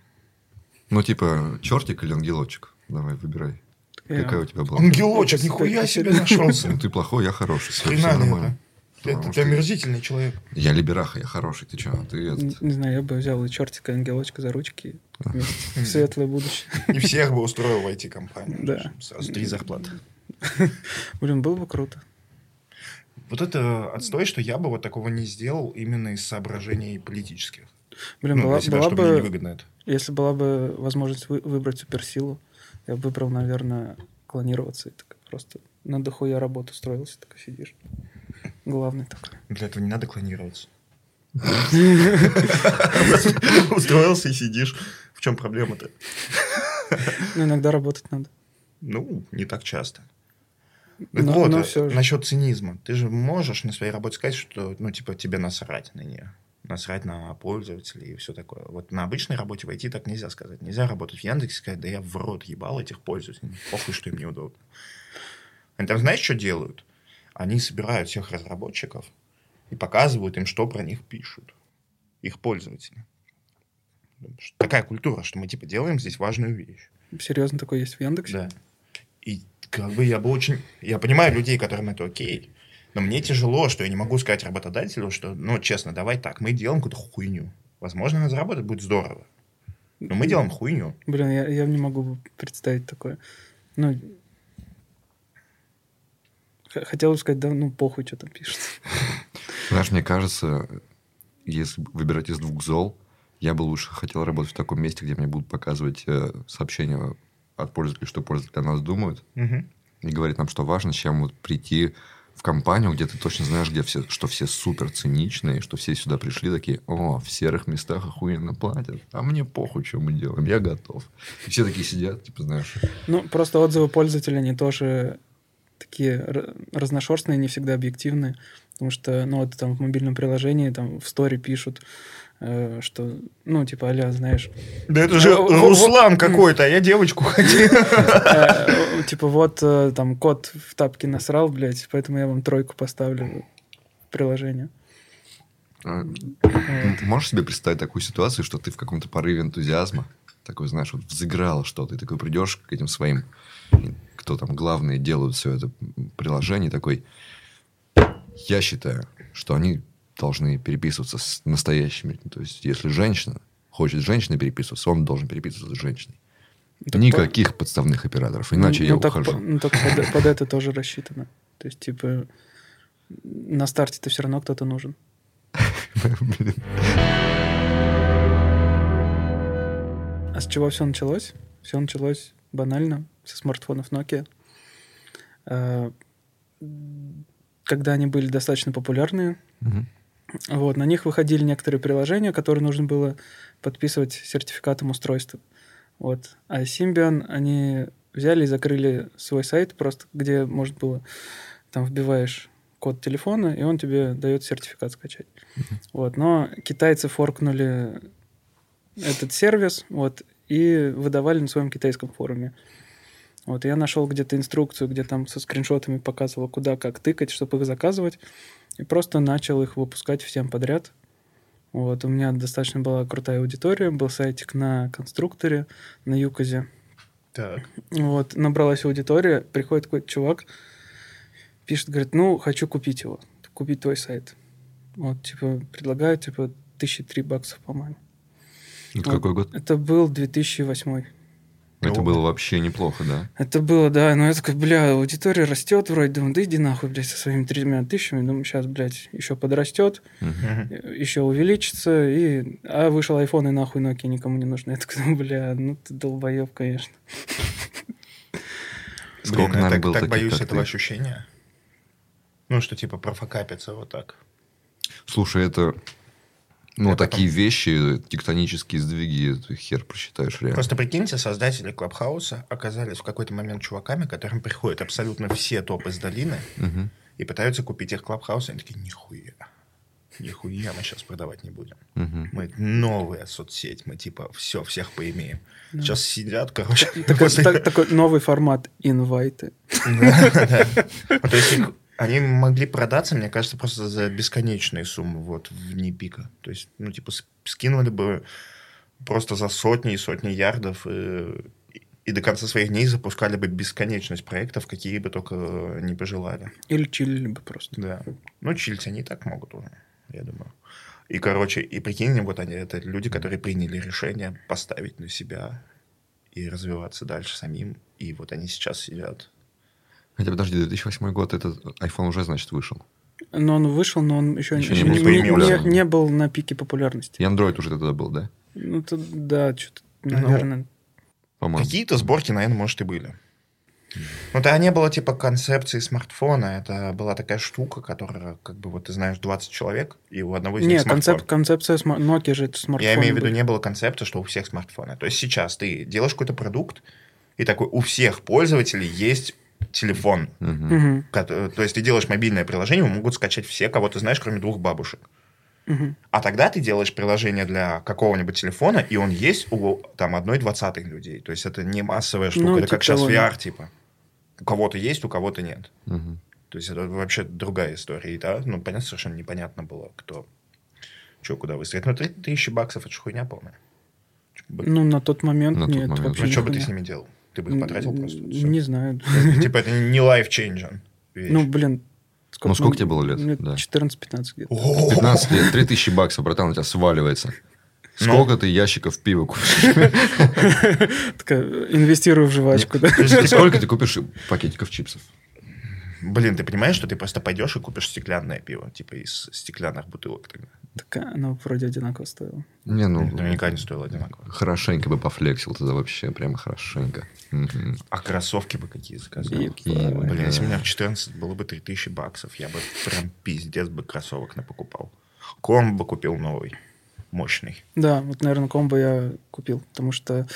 Ну, типа, чертик или ангелочек? Давай, выбирай. Какая у тебя была? Ангелочек, нихуя себе нашелся. Ты плохой, я хороший. Все нормально. Ты омерзительный человек. Я либераха, я хороший. Ты че? Не знаю, я бы взял и чертика, и ангелочка за ручки. В светлое будущее. И всех бы устроил в IT-компанию. Да. Сразу 3 зарплаты. Блин, было бы круто. Вот это отстой, что я бы вот такого не сделал именно из соображений политических. Блин, ну, была бы, если была бы возможность выбрать суперсилу, я бы выбрал, наверное, клонироваться. И так просто на дохуя работу устроился, так и сидишь. Главный такой. Для этого не надо клонироваться. Устроился и сидишь. В чем проблема-то? Ну, иногда работать надо. Ну, не так часто. Вот, насчет цинизма. Ты же можешь на своей работе сказать, что, ну, типа, тебе насрать на нее. Насрать на пользователей и все такое. Вот на обычной работе в IT так нельзя сказать. Нельзя работать в Яндексе и сказать, да я в рот ебал этих пользователей. Похуй, что им неудобно. Они там знаешь, что делают? Они собирают всех разработчиков и показывают им, что про них пишут. Их пользователи. Такая культура, что мы типа делаем здесь важную вещь. Серьезно, такое есть в Яндексе? Да. И как бы я бы очень... Я понимаю людей, которым это окей. Но мне тяжело, что я не могу сказать работодателю, что, ну, честно, давай так, мы делаем какую-то хуйню. Возможно, она заработает, будет здорово. Но мы делаем хуйню. Блин, я не могу представить такое. Ну, хотел бы сказать, да, ну, похуй, что там пишет. Знаешь, мне кажется, если выбирать из двух зол, я бы лучше хотел работать в таком месте, где мне будут показывать сообщения от пользователей, что пользователи о нас думают, и говорить нам, что важно, чем вот прийти... в компанию, где ты точно знаешь, где все, что все супер циничные, что все сюда пришли такие, о, в серых местах охуенно платят, а мне похуй, что мы делаем, я готов. И все такие сидят, типа, знаешь. Ну, просто отзывы пользователей, они тоже такие разношерстные, не всегда объективные, потому что, ну, вот там в мобильном приложении, там, в сторе пишут, что, ну, типа, а-ля, знаешь... Да это же Руслан какой-то, а я девочку хотел. Типа, вот, там, кот в тапке насрал, блядь, поэтому я вам 3 поставлю в приложение. Можешь себе представить такую ситуацию, что ты в каком-то порыве энтузиазма, такой, знаешь, вот взыграл что-то, и такой придешь к этим своим, кто там главные делают все это приложение, такой, я считаю, что они... должны переписываться с настоящими. То есть, если женщина хочет с женщиной переписываться, он должен переписываться с женщиной. Так никаких подставных операторов, иначе я ухожу. Под это тоже рассчитано. То есть, типа, на старте-то все равно кто-то нужен. А с чего все началось? Все началось банально, со смартфонов Nokia. Когда они были достаточно популярны, вот, на них выходили некоторые приложения, которые нужно было подписывать сертификатом устройства. Вот. А Symbian, они взяли и закрыли свой сайт, просто где можно было, там вбиваешь код телефона, и он тебе дает сертификат скачать. Вот. Но китайцы форкнули этот сервис, вот, и выдавали на своем китайском форуме. Вот. Я нашел где-то инструкцию, где там со скриншотами показывало, куда, как тыкать, чтобы их заказывать. И просто начал их выпускать всем подряд. Вот. У меня достаточно была крутая аудитория. Был сайтик на конструкторе, на Юказе. Так. Вот. Набралась аудитория. Приходит какой-то чувак, пишет, говорит, ну, хочу купить его. Купить твой сайт. Вот, типа, предлагаю, типа, 1003 баксов, по-моему. Это вот. Какой год? Это был 2008. Это было вообще неплохо, да? Это было, да. Но я такой, бля, аудитория растет вроде. Думаю, да иди нахуй, блядь, со своими 3000. Думаю, сейчас, блядь, еще подрастет, еще увеличится. И... А вышел iPhone, и нахуй Nokia никому не нужны. Я такой, ну, бля, ну ты долбоеб, конечно. Сколько надо было таких, как ты? Так боюсь этого ощущения. Ну, что типа профокапиться вот так. Слушай, это... Ну, я такие потом... вещи, тектонические сдвиги, ты хер просчитаешь реально. Просто прикиньте, создатели Клабхауса оказались в какой-то момент чуваками, которым приходят абсолютно все топы с долины, и пытаются купить их Клабхаус, и они такие, нихуя мы сейчас продавать не будем. Мы новая соцсеть, мы типа все, всех поимеем. Да. Сейчас сидят, короче. Такой новый формат инвайты. То есть... Они могли продаться, мне кажется, просто за бесконечные суммы, вот, вне пика. То есть, ну, типа, скинули бы просто за сотни и сотни ярдов и до конца своих дней запускали бы бесконечность проектов, какие бы только не пожелали. Или чилили бы просто. Да. Ну, чилить они и так могут уже, я думаю. И, короче, и прикинь, вот они, это люди, которые приняли решение поставить на себя и развиваться дальше самим. И вот они сейчас сидят. Хотя, подожди, 2008 год, этот iPhone уже, значит, вышел. Но он вышел, но он еще не был на пике популярности. И Android уже тогда был, да? Ну, это, да, что-то, наверное. По-моему. Какие-то сборки, наверное, может, и были. Ну, тогда не было, типа, концепции смартфона. Это была такая штука, которая, как бы, вот ты знаешь, 20 человек, и у одного из них смартфон. Нет, концепция Nokia же это смартфон. Я имею в виду, не было концепта, что у всех смартфоны. То есть сейчас ты делаешь какой-то продукт, и такой, у всех пользователей есть телефон. Угу. То есть ты делаешь мобильное приложение, могут скачать все, кого ты знаешь, кроме двух бабушек. Угу. А тогда ты делаешь приложение для какого-нибудь телефона, и он есть у там, 1/20 людей. То есть это не массовая штука, это как сейчас VR, типа. У кого-то есть, у кого-то нет. Угу. То есть это вообще другая история. И, да, ну, понятно, совершенно непонятно было, кто что куда выстрелит. Но 3000 баксов, это же хуйня полная. Ну, на тот момент нет. Ну, что бы ты с ними делал? Ты бы их потратил просто? Не знаю. Типа это не life-changing. Ну, блин. Ну, сколько тебе было лет? 14-15 где-то. 15 лет, 3000 баксов, братан, у тебя сваливается. Сколько ты ящиков пива купишь? Инвестирую в жвачку. Сколько ты купишь пакетиков чипсов? Блин, ты понимаешь, что ты просто пойдешь и купишь стеклянное пиво? Типа из стеклянных бутылок тогда. Так оно вроде одинаково стоило. Не, ну... Наверняка не стоило одинаково. Хорошенько бы пофлексил тогда вообще, прямо хорошенько. Угу. А кроссовки бы какие заказал? Блин, если у меня в 14 было бы 3000 баксов, я бы прям пиздец бы кроссовок напокупал. Комбо бы купил новый, мощный. Да, вот, наверное, комбо я купил, потому что...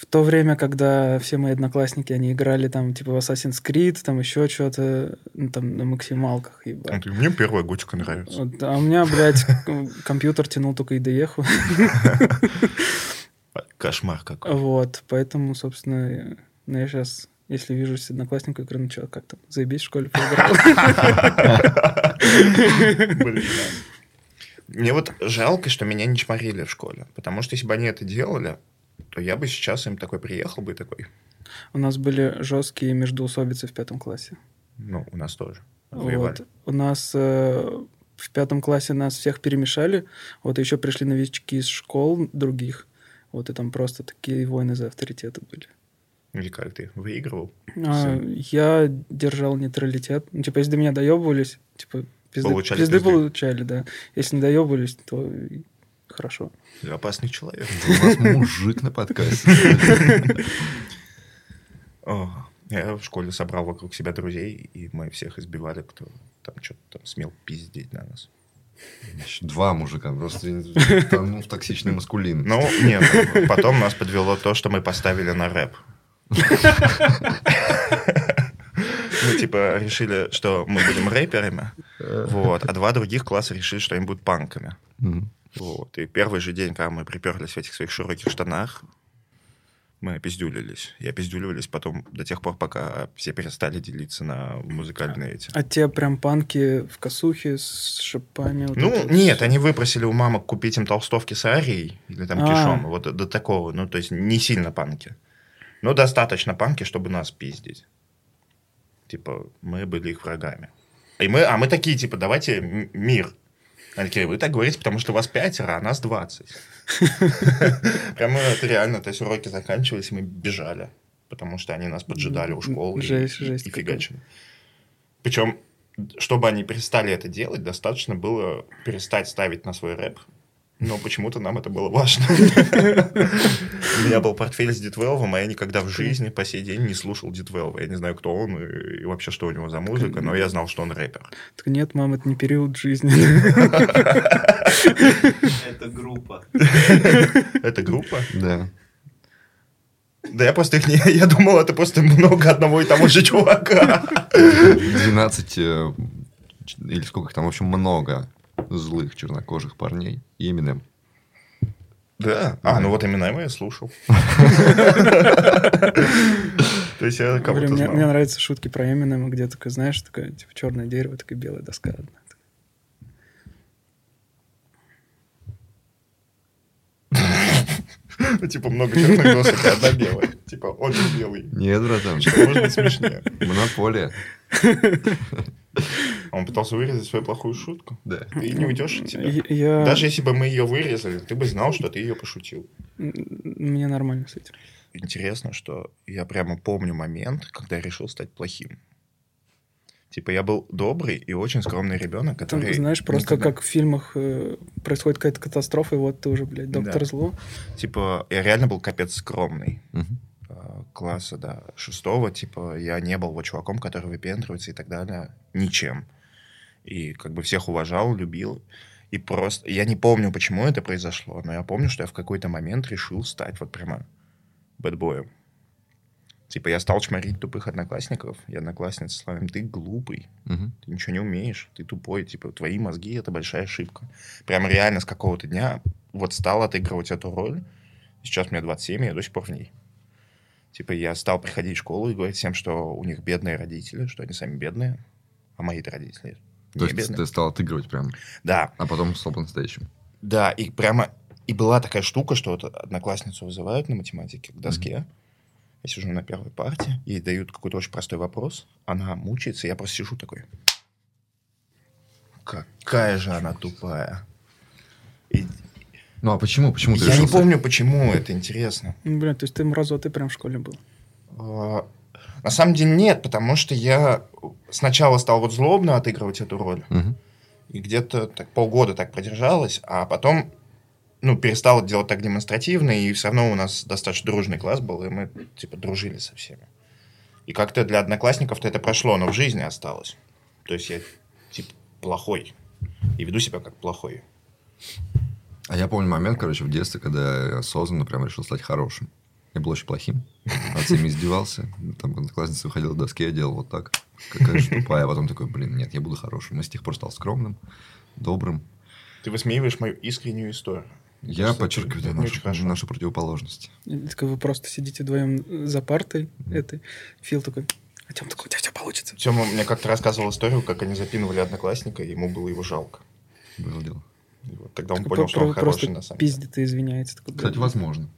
В то время, когда все мои одноклассники, они играли там, типа, в Assassin's Creed, там еще что-то, ну, там, на максималках. Ебать. Мне первая готика нравится. Вот, а у меня, блядь, компьютер тянул только IDE-ху. Кошмар какой. Вот, поэтому, собственно, я сейчас, если вижусь с одноклассником, говорю, ну что, как там, заебись в школе поиграл? Блин. Мне вот жалко, что меня не чморили в школе, потому что если бы они это делали, то я бы сейчас им такой приехал бы и такой. У нас были жесткие междоусобицы в 5 классе. Ну, у нас тоже. Вот. У нас в 5 классе нас всех перемешали. Вот еще пришли новички из школ других. Вот и там просто такие войны за авторитеты были. Или как ты? Выигрывал? Я держал нейтралитет. Ну, типа, если до меня доебывались, типа, пизды получали, да. Если не доебывались, то... Хорошо. Ты опасный человек. У нас мужик на подкасте. Я в школе собрал вокруг себя друзей, и мы всех избивали, кто там что-то смел пиздеть на нас. 2 мужика просто тонул в токсичный маскулин. Ну, нет, потом нас подвело то, что мы поставили на рэп. Мы, типа, решили, что мы будем рэперами, а 2 других класса решили, что они будут панками. Вот. И первый же день, когда мы приперлись в этих своих широких штанах, мы опиздюлились. И опиздюливались потом до тех пор, пока все перестали делиться на музыкальные эти. А те прям панки в косухе с шипами? Вот нет, они выпросили у мамок купить им толстовки с арией или там кишом. Вот до такого. Ну, то есть не сильно панки. Но достаточно панки, чтобы нас пиздить. Типа, мы были их врагами. А мы такие, типа, давайте мир. Они такие, вы так говорите, потому что вас 5, а нас 20. Прямо это реально, то есть уроки заканчивались, и мы бежали, потому что они нас поджидали у школы и фигачили. Причем, чтобы они перестали это делать, достаточно было перестать ставить на свой рэп, но почему-то нам это было важно. У меня был портфель с D12, а я никогда в жизни по сей день не слушал D12. Я не знаю, кто он и вообще, что у него за музыка, но я знал, что он рэпер. Так нет, мам, это не период жизни. Это группа. Это группа? Да. Да я просто их не... Я думал, это просто много одного и того же чувака. 12 или сколько их там, в общем, много злых чернокожих парней. Eminem. Да. Ну вот Eminem я слушал. То есть я кого-то знал. Мне нравятся шутки про Eminem, где такое, знаешь, такое, типа, черное дерево, такая белая доска. Ну, типа, много черных досок, и одна белая. Типа, он белый. Нет, братан. Что может быть смешнее? Монополия. Он пытался вырезать свою плохую шутку. Да. Ты не уйдешь от себя. Даже если бы мы ее вырезали, ты бы знал, что ты ее пошутил. Мне нормально с этим. Интересно, что я прямо помню момент, когда я решил стать плохим. Типа, я был добрый и очень скромный ребенок, который... Ты знаешь, просто никогда... как в фильмах происходит какая-то катастрофа, и вот ты уже, блядь, доктор зло. Типа, я реально был капец скромный. Класса, да, 6-го, типа, я не был вот чуваком, который выпендривается и так далее. Ничем. И как бы всех уважал, любил. И просто... Я не помню, почему это произошло, но я помню, что я в какой-то момент решил стать вот прямо бэтбоем. Типа, я стал чморить тупых одноклассников, и одноклассницы словами: ты глупый, ты ничего не умеешь, ты тупой, типа, твои мозги — это большая ошибка. Прям реально с какого-то дня вот стал отыгрывать эту роль. Сейчас мне 27, и я до сих пор в ней. Типа, я стал приходить в школу и говорить всем, что у них бедные родители, что они сами бедные, а мои-то родители не бедные. То есть ты стал отыгрывать прям? Да. А потом стал по-настоящему? Да, и прямо... И была такая штука, что вот одноклассницу вызывают на математике к доске. Я сижу на первой парте, ей дают какой-то очень простой вопрос, она мучается, и я просто сижу такой. Какая же она тупая. И... Ну, а почему? Почему ты решился? Я не помню, почему, это интересно. Ну, блин, то есть ты мразотой прям в школе был? На самом деле нет, потому что я сначала стал вот злобно отыгрывать эту роль, и где-то так, полгода так продержалось, а потом... Ну, перестал делать так демонстративно, и все равно у нас достаточно дружный класс был, и мы, типа, дружили со всеми. И как-то для одноклассников-то это прошло, но в жизни осталось. То есть я, типа, плохой. И веду себя как плохой. А я помню момент, короче, в детстве, когда я осознанно прям решил стать хорошим. Я был очень плохим. От всеми издевался. Там одноклассница выходила к доске, я делал вот так. Какая же тупая. А потом такой, блин, нет, я буду хорошим. И с тех пор стал скромным, добрым. Ты высмеиваешь мою искреннюю историю. Я подчеркиваю нашу противоположность. Вы просто сидите вдвоем за партой этой. Фил такой: а Тёма такой, у тебя все получится. Тёма мне как-то рассказывал историю, как они запинывали одноклассника, и ему было его жалко. Было дело. Вот, тогда он понял, что он хороший на самом деле. Пиздит и извиняется. Кстати, возможно.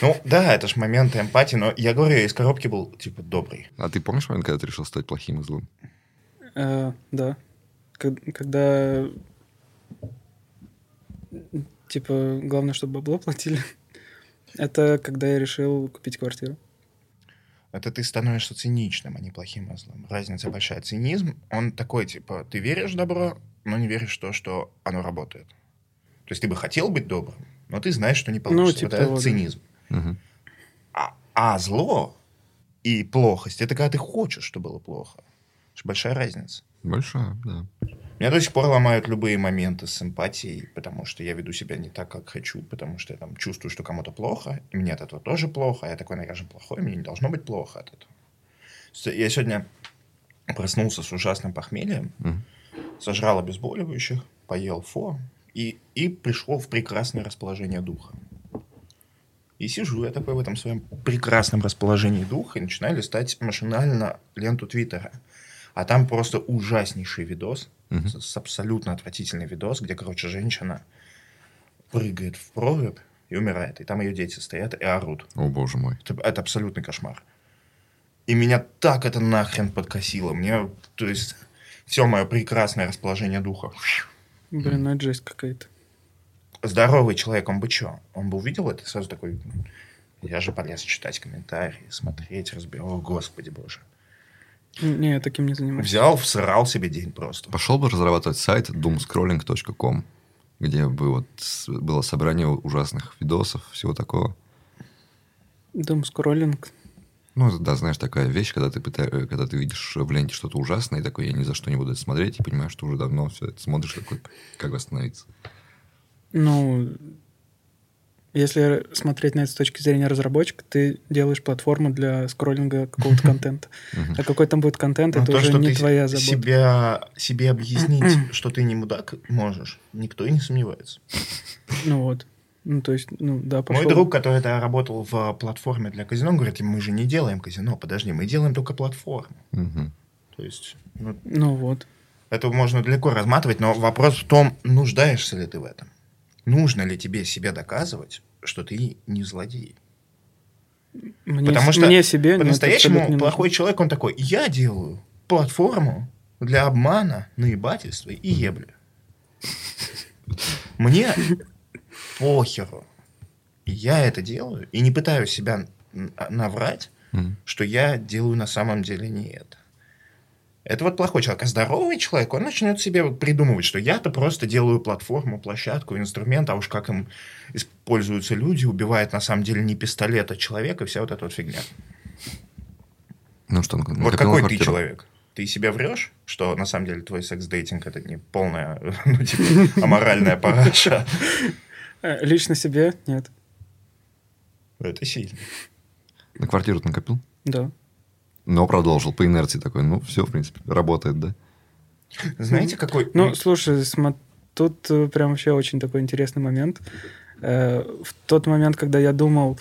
Ну да, это ж момент эмпатии, но я говорю, я из коробки был типа добрый. А ты помнишь момент, когда ты решил стать плохим и злым? Да. Когда... Типа, главное, чтобы бабло платили. Это когда я решил купить квартиру. Это ты становишься циничным, а не плохим и злым. Разница большая. Цинизм, он такой, типа, ты веришь в добро, но не веришь в то, что оно работает. То есть ты бы хотел быть добрым, но ты знаешь, что не получится. Ну, типа, это цинизм. Угу. А зло и плохость — это когда ты хочешь, чтобы было плохо. Это же большая разница. Большая, да. Меня до сих пор ломают любые моменты с эмпатией, потому что я веду себя не так, как хочу, потому что я там чувствую, что кому-то плохо, и мне от этого тоже плохо, а я такой, наверное, плохой, мне не должно быть плохо от этого. Я сегодня проснулся с ужасным похмельем, сожрал обезболивающих, поел фо, и пришел в прекрасное расположение духа. И сижу я такой в этом своем прекрасном расположении духа и начинаю листать машинально ленту Твиттера. А там просто ужаснейший видос, с абсолютно отвратительный видос, где, короче, женщина прыгает в прорубь и умирает. И там ее дети стоят и орут. О, боже мой. Это абсолютный кошмар. И меня так это нахрен подкосило. Мне, то есть, все мое прекрасное расположение духа. Блин, это жесть какая-то. Здоровый человек, он бы что? Он бы увидел это и сразу такой... Я же полез читать комментарии, смотреть, разбирать. О, господи боже. Не, я таким не занимаюсь. Взял, всрал себе день просто. Пошел бы разрабатывать сайт doomscrolling.com, где бы вот было собрание ужасных видосов, всего такого. Doomscrolling? Ну, да, знаешь, такая вещь, когда ты видишь в ленте что-то ужасное, и такой, я ни за что не буду это смотреть, и понимаешь, что уже давно все это смотришь, такой, как остановиться. Ну, если смотреть на это с точки зрения разработчика, ты делаешь платформу для скроллинга какого-то контента. А какой там будет контент, это уже не твоя забота. Себе объяснить, что ты не мудак, можешь. Никто и не сомневается. Ну вот. Ну, то есть, ну, да, пошел. Мой друг, который работал в платформе для казино, говорит, мы же не делаем казино, подожди, мы делаем только платформу. То есть... Ну вот. Это можно далеко разматывать, но вопрос в том, нуждаешься ли ты в этом. Нужно ли тебе себе доказывать, что ты не злодей. Потому что себе по-настоящему плохой человек, он такой: я делаю платформу для обмана, наебательства и ебли. Мне похеру. Я это делаю и не пытаюсь себя наврать, что я делаю на самом деле не это. Это вот плохой человек. А здоровый человек, он начнет себе придумывать, что я-то просто делаю платформу, площадку, инструмент, а уж как им используются люди, убивает на самом деле не пистолет, а человек, и вся вот эта вот фигня. Ну, что, вот какой квартиру? Ты человек? Ты себе врешь, что на самом деле твой секс-дейтинг – это не полная, аморальная параша? Лично себе нет. Это сильно. На квартиру ты накопил? Да. Но продолжил по инерции такой. Ну, все, в принципе, работает, да? Знаете, какой... Ну, слушай, тут прям вообще очень такой интересный момент. В тот момент, когда я думал,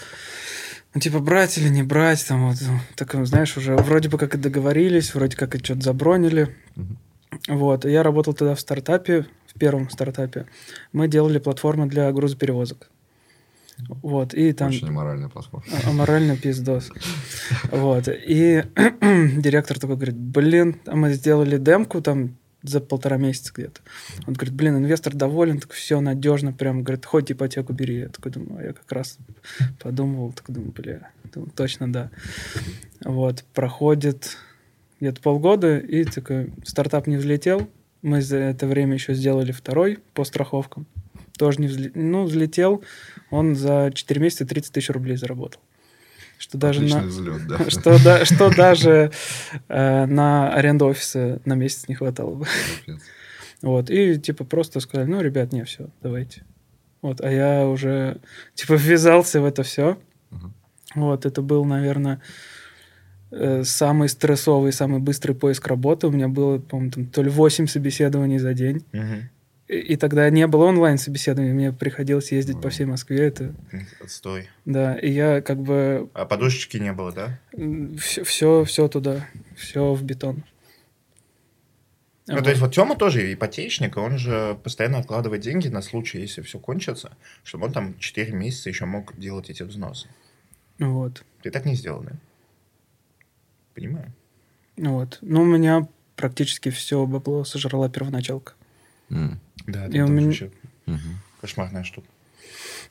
ну, типа, брать или не брать, там, вот, так, знаешь, уже вроде бы как и договорились, вроде как и что-то забронили. Вот. Я работал тогда в стартапе, в первом стартапе. Мы делали платформу для грузоперевозок. Вот, и там... Очень аморальная платформа. Аморальный пиздос. Вот. И директор такой говорит: блин, а мы сделали демку там за 1,5 месяца где-то. Он говорит: блин, инвестор доволен, так все надежно, прям, говорит, хоть ипотеку бери. Я такой думаю, а я как раз подумывал, такой думаю, бля, точно да. Вот, проходит где-то полгода, и такой, стартап не взлетел. Мы за это время еще сделали второй по страховкам. Тоже не взлетел. Ну, взлетел, он за 4 месяца 30 тысяч рублей заработал. Что даже на... взлет, да. Что даже на аренду офиса на месяц не хватало бы. Вот. И типа просто сказали: ну, ребят, не, все, давайте. Вот. А я уже типа ввязался в это все. Вот. Это был, наверное, самый стрессовый, самый быстрый поиск работы. У меня было, по-моему, там, то ли 8 собеседований за день. И тогда не было онлайн-собеседований, мне приходилось ездить по всей Москве. Это... Отстой. Да, и я как бы... А подушечки не было, да? Все туда, все в бетон. Ну, вот. То есть, вот Тёма тоже ипотечник, он же постоянно откладывает деньги на случай, если все кончится, чтобы он там 4 месяца еще мог делать эти взносы. Вот. Ты так не сделал, да? Понимаю. Вот. Ну, у меня практически все бабло сожрала первоначалка. Да, это вообще кошмарная штука.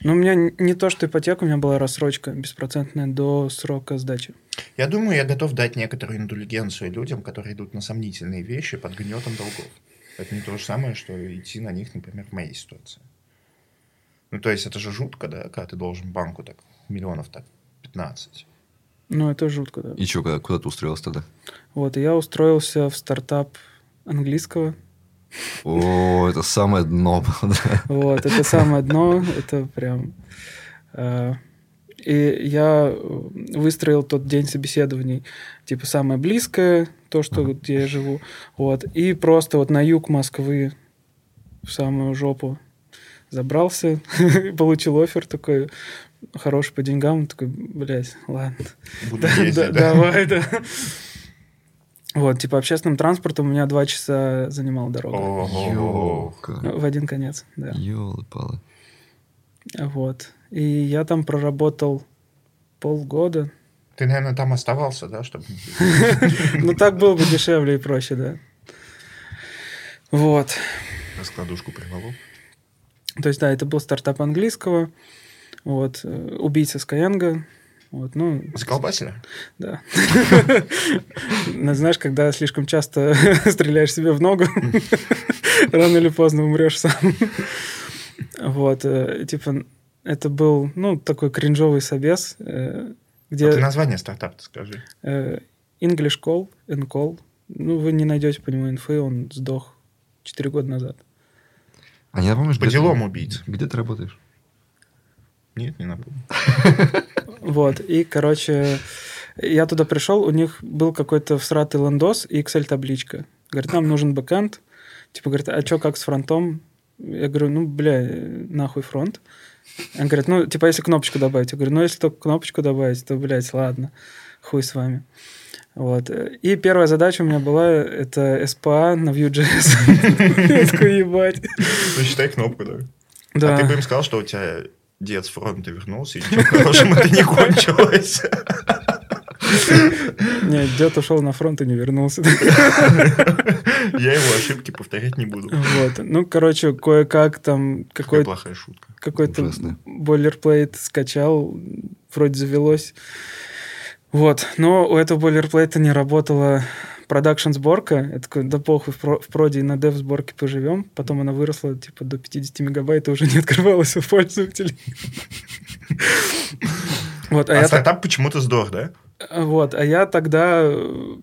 Ну, у меня не то, что ипотека, у меня была рассрочка беспроцентная до срока сдачи. Я думаю, я готов дать некоторую индульгенцию людям, которые идут на сомнительные вещи под гнетом долгов. Это не то же самое, что идти на них, например, в моей ситуации. Ну, то есть, это же жутко, да, когда ты должен банку так, миллионов так, 15. Ну, это жутко, да. И что, куда ты устроился тогда? Вот, я устроился в стартап английского. О, это самое дно было, да. Вот, это самое дно, это прям... И я выстроил тот день собеседований, типа, самое близкое, то, что где я живу, вот, и просто вот на юг Москвы, в самую жопу забрался, получил оффер такой... Хороший по деньгам, он такой, блядь, ладно. Буду ездить, да? Давай, да. Вот, типа, общественным транспортом у меня 2 часа занимала дорога. В один конец, да. Ёлы-палы. Вот. И я там проработал полгода. Ты, наверное, там оставался, да? Ну, так было бы дешевле и проще, да. Вот. Раскладушку приволок. То есть, да, это был стартап английского. Вот. Убийца Skyeng. Вот, ну... Заколбасили? Да. Знаешь, когда слишком часто стреляешь себе в ногу, рано или поздно умрешь сам. Вот. Типа, это был, ну, такой кринжовый собес, где... А ты название стартапа-то скажи. English Call, N-Call. Ну, вы не найдете по нему инфы, он сдох 4 года назад. А не напомнишь, по делам убийц. Где ты работаешь? Нет, не напомню. Вот, и, короче, я туда пришел, у них был какой-то всратый лендос и Excel-табличка. Говорит, нам нужен бэкэнд. Типа, говорит, а что, как с фронтом? Я говорю, ну, бля, нахуй фронт. Он говорит, ну, типа, если кнопочку добавить. Я говорю, ну, если только кнопочку добавить, то, блядь, ладно, хуй с вами. Вот. И первая задача у меня была, это SPA на Vue.js. Я такой, ебать. Ну, считай кнопку, да? Да. А ты бы им сказал, что у тебя... дед, с фронта вернулся, и ничего хорошим это не кончилось. Нет, дед ушел на фронт и не вернулся. Я его ошибки повторять не буду. Вот. Ну, короче, кое-как там... Какая плохая шутка. Какой-то бойлерплейт скачал, вроде завелось. Вот. Но у этого бойлерплейта не работала продакшн-сборка. Я такой, да похуй, в проде и на дев-сборке поживем. Потом она выросла типа до 50 мегабайт и уже не открывалась у пользователей. Вот, а стартап так... почему-то сдох, да? Вот, а я тогда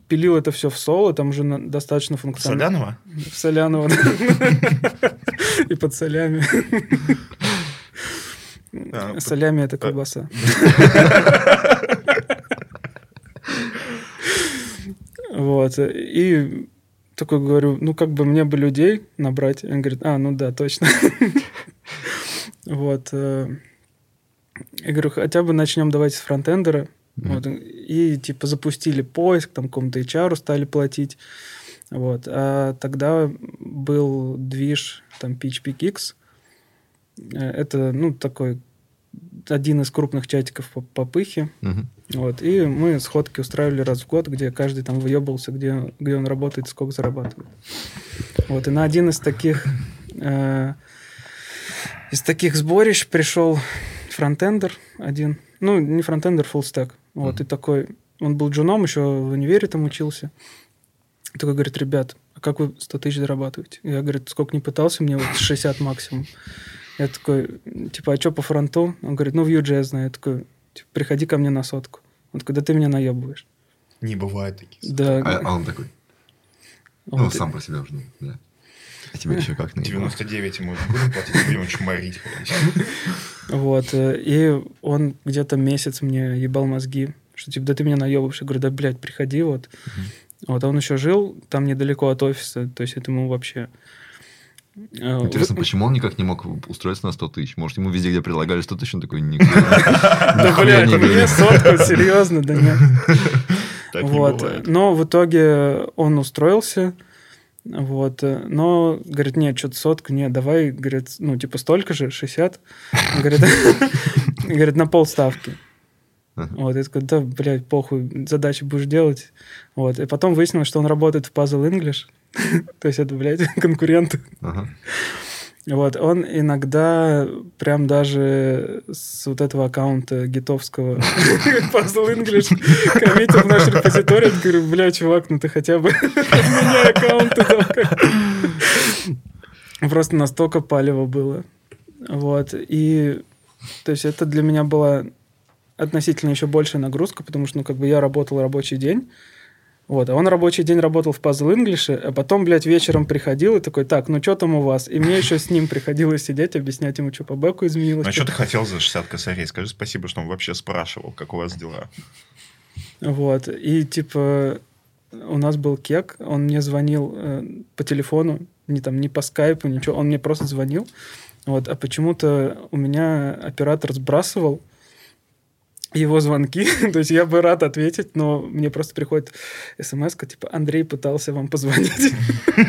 пилил это все в соло, там уже достаточно функционально. В Солянова? В Солянова, и под солями. Солями — это колбаса. Вот, и такой говорю, ну, как бы мне бы людей набрать. Он говорит, а, ну да, точно. Вот. Я говорю, хотя бы начнем давайте с фронтендера. Mm-hmm. Вот. И типа запустили поиск, там какому-то HR стали платить. Вот. А тогда был движ, там PHP-Kicks. Это, ну, такой один из крупных чатиков по пыхе. Mm-hmm. Вот. И мы сходки устраивали раз в год, где каждый там выебывался, где он работает, сколько зарабатывает. Вот. И на один из таких сборищ пришел фронтендер один. Ну, не фронтендер, фуллстек. Вот, mm-hmm. И такой... Он был джуном, еще в универе там учился. Такой говорит, ребят, а как вы 100 тысяч зарабатываете? Я, говорит, сколько не пытался, мне вот 60 максимум. Я такой, типа, а что по фронту? Он говорит, ну, Vue.js знаю. Я такой, типа, приходи ко мне на 100. Он такой, да ты меня наебываешь. Не бывает таких. Да. А он такой. Он, ну, ты... сам про себя уже, да. А тебе еще как на 99 ему будем платить, будем чморить. Вот. И он где-то месяц мне ебал мозги, что типа, да ты меня наебываешь. Я говорю, да, блядь, приходи, вот. Вот, а он еще жил там недалеко от офиса, то есть это ему вообще... Интересно, почему он никак не мог устроиться на 100 тысяч? Может, ему везде, где предлагали 100 тысяч, он такой... Да, блядь, мне 100, серьезно, да нет. Так не бывает. Но в итоге он устроился... Вот, но, говорит, нет, что-то 100, нет, давай, говорит, ну, типа, столько же, 60, говорит, на полставки. Вот, я такой, да, блядь, похуй, задачи будешь делать. Вот, и потом выяснилось, что он работает в Puzzle English, то есть это, блядь, конкуренты. Вот, он иногда прям даже с вот этого аккаунта гитовского Puzzle English коммитил в наш репозиторий. Я говорю, бля, чувак, ну ты хотя бы меняй аккаунты. Просто настолько палево было. Вот, и то есть это для меня была относительно еще большая нагрузка, потому что, ну, как бы я работал рабочий день, вот, а он рабочий день работал в Puzzle English, а потом, блядь, вечером приходил и такой, так, ну что там у вас? И мне еще с ним приходилось сидеть, объяснять ему, что по бэку изменилось. А что ты хотел за 60 косарей? Скажи спасибо, что он вообще спрашивал, как у вас дела. Вот, и типа у нас был кек, он мне звонил по телефону, не, там, не по скайпу, ничего, он мне просто звонил, вот, а почему-то у меня оператор сбрасывал его звонки, то есть я бы рад ответить, но мне просто приходит смс-ка, типа, Андрей пытался вам позвонить.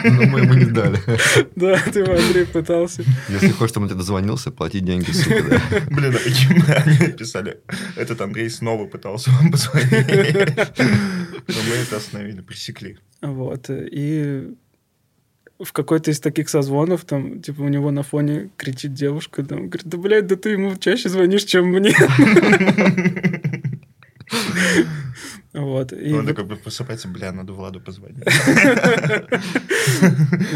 Но мы ему не дали. Да, типа, Андрей пытался. Если хочешь, чтобы он тебе дозвонился, плати деньги, сука, да. Блин, они писали, этот Андрей снова пытался вам позвонить. Но мы это остановили, пресекли. Вот, и... В какой-то из таких созвонов, там, типа, у него на фоне кричит девушка, там, говорит, да, блядь, да ты ему чаще звонишь, чем мне. Вот. Он такой просыпается, бля, надо Владу позвонить.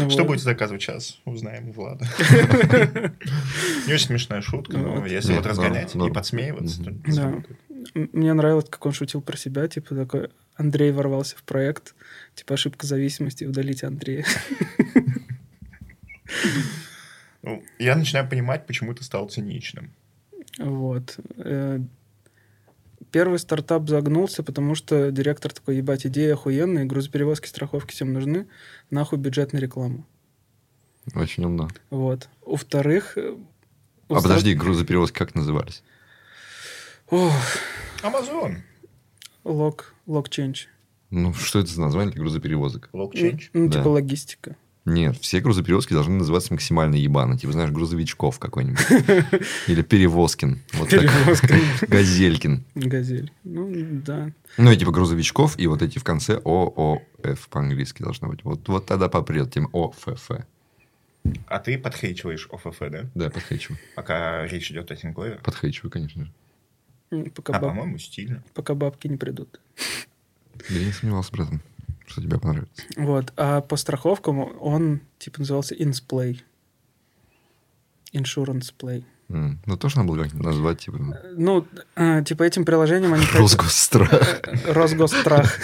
Что будет заказывать сейчас? Узнаем у Влада. Не очень смешная шутка, но если вот разгонять и подсмеиваться, то... Мне нравилось, как он шутил про себя, типа, такой... Андрей ворвался в проект. Типа, ошибка зависимости, удалить Андрея. Я начинаю понимать, почему ты стал циничным. Вот. Первый стартап загнулся, потому что директор такой, ебать, идея охуенная, грузоперевозки, страховки всем нужны, нахуй бюджет на рекламу. Очень умно. Вот. У вторых... А подожди, грузоперевозки как назывались? Амазон. Лог Change. Ну, что это за название для грузоперевозок? Лог Change. Ну, да. Типа логистика. Нет, все грузоперевозки должны называться максимально ебано. Типа, знаешь, грузовичков какой-нибудь. Или Перевозкин. Вот Перевозкин. Газелькин. Газель. Ну, да. Ну, и типа грузовичков, и вот эти в конце ООФ по-английски должно быть. Вот тогда попрет тем ОФФ. А ты подхейчиваешь ОФФ, да? Да, подхейчиваю. Пока речь идет о синглове? Подхейчиваю, конечно же. По-моему, стильно. Пока бабки не придут. Я не сомневался, братан, что тебе понравится. Вот. А по страховкам он, типа, назывался Insplay. Insurance Play. Ну, тоже надо было как-то назвать, типа... Ну, типа, этим приложением они... Росгосстрах. Росгосстрах.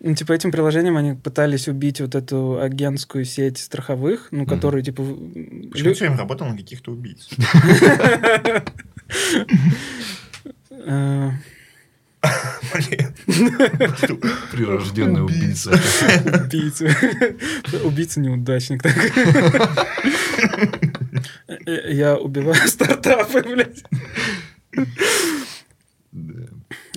Ну, типа, этим приложением они пытались убить вот эту агентскую сеть страховых, ну, которые, типа... Почему все время работал на каких-то убийц? Прирожденный убийца. Убийца-неудачник. Я убиваю стартапы, блядь.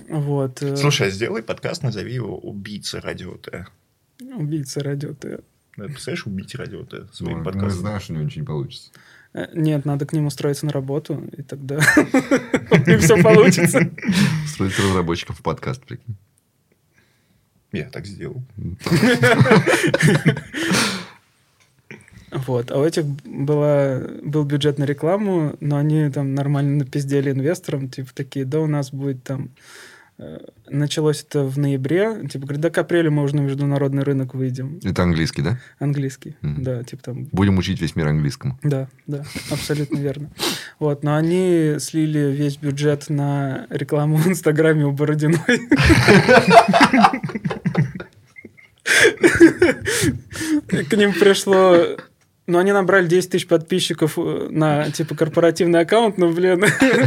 Вот. Слушай, а сделай подкаст, назови его «Убийца Радио Т». «Убийца Радио Т». Представляешь, убить Радио Т своим подкастом. Ты знаешь, у него ничего не получится. Нет, надо к ним устроиться на работу, и тогда и все получится. Устроить разработчиков в подкаст, прикинь. Я так сделал. Вот. А у этих был бюджет на рекламу, но они там нормально напиздели инвесторам, типа такие, да у нас будет там... Началось это в ноябре. Типа, говорит, да к апрелю мы уже на международный рынок выйдем. Это английский, да? Английский, да. Типа там... Будем учить весь мир английскому. Да, да, абсолютно верно. Вот, но они слили весь бюджет на рекламу в Инстаграме у Бородиной. К ним пришло... Ну, они набрали 10 тысяч подписчиков на, типа, корпоративный аккаунт, но, блин,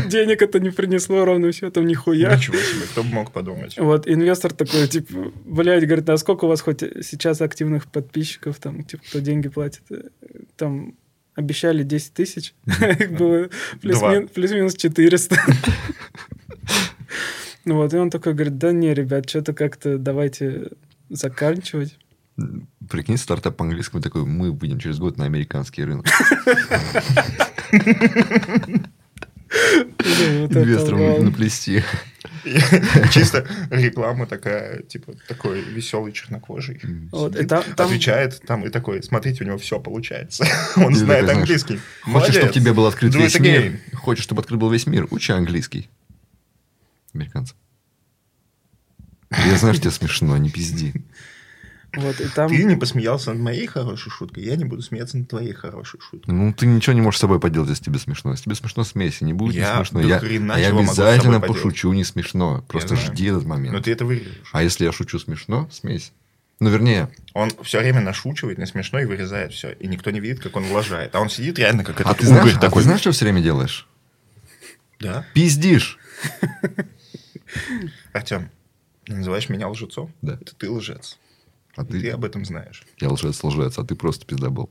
денег это не принесло ровным счетом нихуя. Ничего себе, кто бы мог подумать. Вот, инвестор такой, типа, блядь, говорит, а сколько у вас хоть сейчас активных подписчиков, там, типа, кто деньги платит? Там обещали 10 тысяч, их было плюс-минус 400. Вот, и он такой говорит, да не, ребят, что-то как-то давайте заканчивать. Прикинь, стартап по-английскому такой, мы выйдем через год на американский рынок. Инвесторам наплести. Чисто реклама такая, типа, такой веселый чернокожий. Отвечает там и такой, смотрите, у него все получается. Он знает английский. Хочешь, чтобы тебе был открыт весь мир? Хочешь, чтобы открыт был весь мир? Учи английский. Американцам. Я знаю, что тебе смешно, не пизди. Вот, и там... Ты не посмеялся над моей хорошей шуткой, я не буду смеяться над твоей хорошей шуткой. Ну, ты ничего не можешь с собой поделать, если тебе смешно. Если тебе смешно, смейся, не будет не смешно. Я обязательно пошучу поделать. Не смешно. Просто жди этот момент. Но ты это вырежешь. А если я шучу смешно, смейся. Ну, вернее... Он все время нашучивает на смешно и вырезает все. И никто не видит, как он лажает. А он сидит реально, как этот угорь такой. А ты знаешь, что все время делаешь? Да. Пиздишь. Артем, называешь меня лжецом? Да. Это ты лжец. А ты об этом знаешь. Я лжец, а ты просто пиздобол.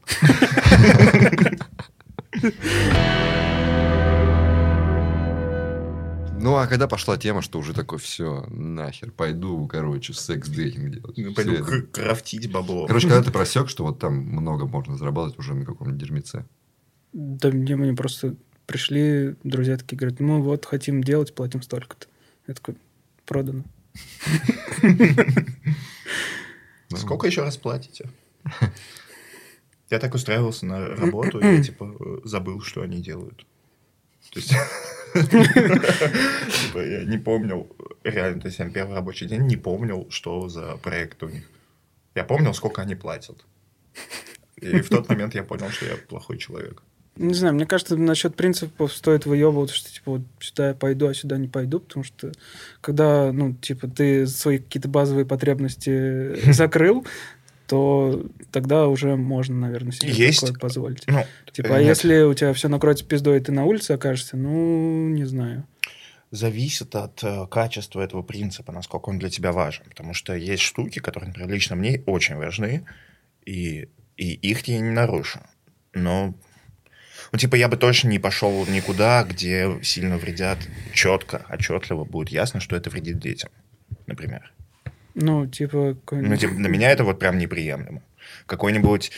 Ну, а когда пошла тема, что уже такой, все, нахер, пойду, короче, секс-дейтинг делать. Ну, пойду крафтить бабло. Короче, когда ты просек, что вот там много можно зарабатывать уже на каком-нибудь дерьмеце? Да мне просто пришли друзья такие, говорят, мы вот хотим делать, платим столько-то. Я такой, продано. Сколько еще раз платите? Я так устраивался на работу, и я, типа, забыл, что они делают. То есть, типа, я не помнил, реально, то есть, я на первый рабочий день не помнил, что за проект у них. Я помнил, сколько они платят. И в тот момент я понял, что я плохой человек. Не знаю, мне кажется, насчет принципов стоит выебываться, что, типа, вот сюда я пойду, а сюда не пойду, потому что, когда, ну, типа, ты свои какие-то базовые потребности закрыл, то тогда уже можно, наверное, себе такое позволить. Ну, типа, а если у тебя все накроется пиздой, и ты на улице окажешься, ну, не знаю. Зависит от качества этого принципа, насколько он для тебя важен, потому что есть штуки, которые, например, лично мне очень важны, и их я не нарушу, но... Ну, типа, я бы точно не пошел никуда, где сильно вредят четко, отчетливо будет ясно, что это вредит детям, например. Ну, типа... На меня это вот прям неприемлемо. какой-нибудь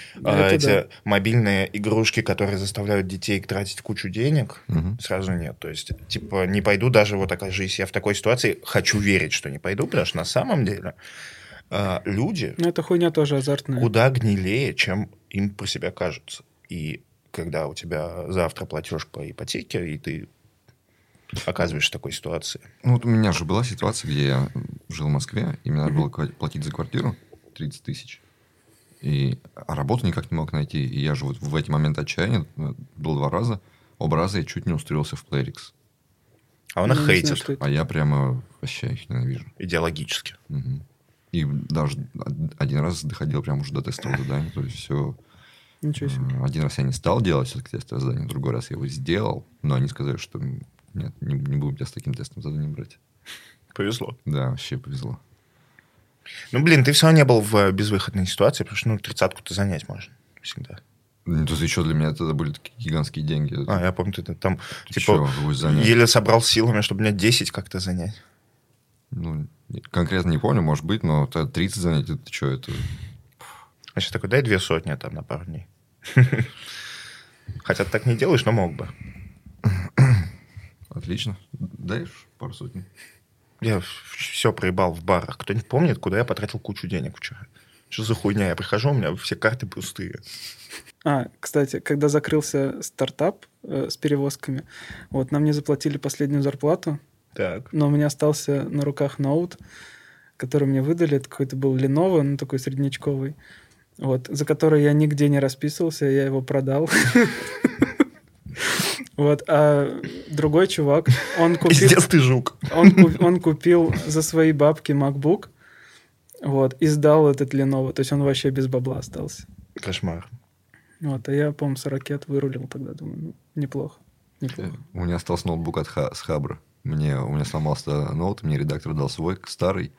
мобильные игрушки, которые заставляют детей тратить кучу денег, сразу нет. То есть, типа, не пойду даже вот окажись я в такой ситуации, хочу верить, что не пойду, потому что на самом деле люди... Эта хуйня тоже азартная. Куда гнилее, чем им про себя кажется. И когда у тебя завтра платеж по ипотеке, и ты оказываешься в такой ситуации. Ну, вот у меня же была ситуация, где я жил в Москве, и мне надо было платить за квартиру 30 тысяч. А работу никак не мог найти. И я же вот в эти моменты отчаяния был два раза. Оба раза я чуть не устроился в Playrix. А он их хейтит. А я прямо вообще их ненавижу. Идеологически. Угу. И даже один раз доходил прямо уже до тестового задания. То есть все... Ничего себе. Один раз я не стал делать все-таки тестовое задание, другой раз я его сделал, но они сказали, что нет, не будем тебя с таким тестовым заданием брать. Повезло. Да, вообще повезло. Ну, блин, ты все равно не был в безвыходной ситуации, потому что, ну, 30-ку-то занять можно всегда. Ну, тут еще для меня это были такие гигантские деньги. А, я помню, ты там, типа, еле собрал силами, чтобы меня 10 как-то занять. Ну, конкретно не помню, может быть, но 30 занять, это что, это... А сейчас такой, дай 200 там на пару дней. Хотя ты так не делаешь, но мог бы. Отлично. Даешь пару сотен? Я все проебал в барах. Кто не помнит, куда я потратил кучу денег вчера? Что за хуйня? Я прихожу, у меня все карты пустые. А, кстати, когда закрылся стартап с перевозками, вот нам не заплатили последнюю зарплату. Так. Но у меня остался на руках ноут, который мне выдали. Это какой-то был Lenovo, ну такой среднячковый. Вот, за который я нигде не расписывался, я его продал. Вот, а другой чувак, он купил... Пиздец ты жук. Он купил за свои бабки MacBook, вот, и сдал этот Lenovo. То есть он вообще без бабла остался. Кошмар. Вот, а я, по-моему, 40 вырулил тогда, думаю, ну, неплохо. У меня остался ноутбук с Хабра. У меня сломался ноут, мне редактор дал свой, старый.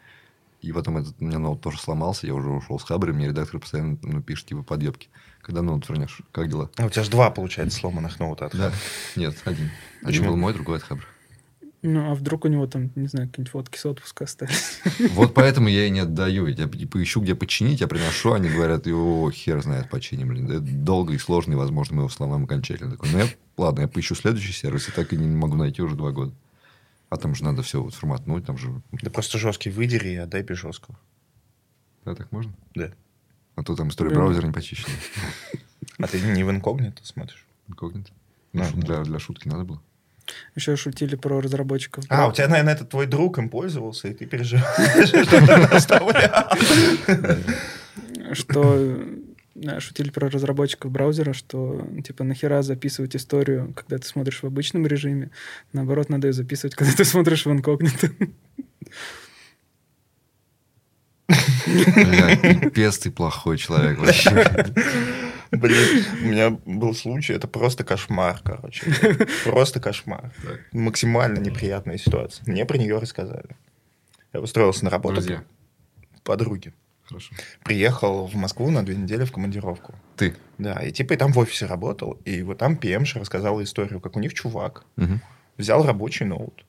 И потом у меня ноут тоже сломался, я уже ушел с Хабры, мне редактор постоянно пишет, типа, подъебки. Когда ноут вернешь? Как дела? А у тебя же два, получается, сломанных ноута от Хабры. Да. Нет, один. Почему? Один был мой, другой от Хабры. Ну, а вдруг у него там, не знаю, какие-нибудь фотки с отпуска остались? Вот поэтому я и не отдаю. Я поищу, где починить, я приношу, они говорят, его хер знает, починим, блин. Это долго и сложно, и, возможно, мы его сломаем окончательно. Такой, ладно, я поищу следующий сервис, и так и не могу найти уже 2 года. А там же надо все вот форматнуть, там же... Да просто жесткий выдери и отдай без жесткого. Да, так можно? Да. А то там история браузера не почищена. А ты не в инкогнито смотришь? Инкогнито? Для шутки надо было. Еще шутили про разработчиков. А, у тебя, наверное, это твой друг им пользовался, и ты переживаешь, что ты наставлял. Шутили про разработчиков браузера, что, типа, нахера записывать историю, когда ты смотришь в обычном режиме. Наоборот, надо ее записывать, когда ты смотришь в инкогнито. Пипец, ты плохой человек вообще. Блин, у меня был случай, это просто кошмар, короче. Просто кошмар. Максимально неприятная ситуация. Мне про нее рассказали. Я устроился на работу. Друзья. Подруги. Хорошо. Приехал в Москву на 2 недели в командировку. Ты? Да, и типа и там в офисе работал, и вот там ПМша рассказала историю, как у них чувак взял рабочий ноут,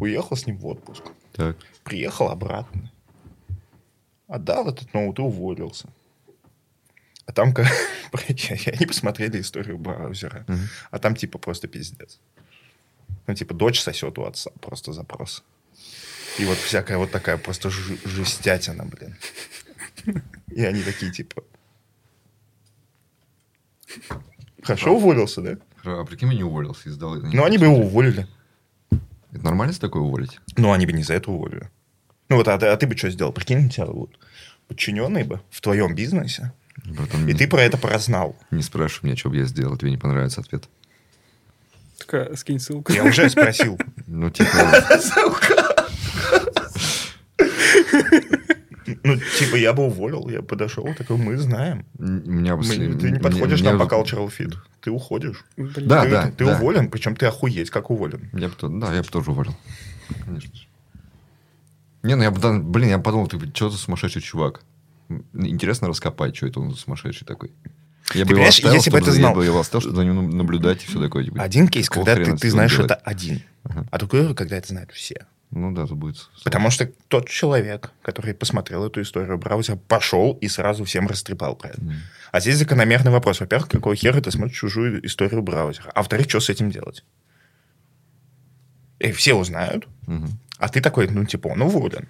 уехал с ним в отпуск, так. Приехал обратно, отдал этот ноут и уволился. А там, они посмотрели историю браузера, а там типа просто пиздец. Ну типа дочь сосет у отца, просто запрос. И вот всякая вот такая просто жестятина, блин. И они такие, типа... Хорошо уволился, да? А прикинь, не уволился и сдал. Ну, они бы его уволили. Это нормально с такой уволить? Ну, они бы не за это уволили. Ну, вот, а ты бы что сделал? Прикинь, у тебя вот подчиненные бы в твоем бизнесе. Братан, и ты про это прознал. Не спрашивай меня, что бы я сделал. Тебе не понравится ответ. Так, скинь ссылку. Я уже спросил. Ну, типа... Ссылка. Ну, типа, я бы уволил, я подошел, такой, мы знаем. Ты не подходишь нам по cultural fit, ты уходишь. Да. Ты уволен, причем ты охуеть, как уволен. Я бы тоже уволил. Конечно. Не, ну, я подумал, ты что за сумасшедший чувак. Интересно раскопать, что это он сумасшедший такой. Я бы его оставил, чтобы за ним наблюдать и все такое. Один кейс, когда ты знаешь, это один. А другой, когда это знают все. Ну да, это будет... Потому что тот человек, который посмотрел эту историю браузера, пошел и сразу всем растрепал про это. Mm. А здесь закономерный вопрос. Во-первых, какого хера ты смотришь чужую историю браузера? А во-вторых, что с этим делать? И все узнают. Mm-hmm. А ты такой, ну типа, ну уволен.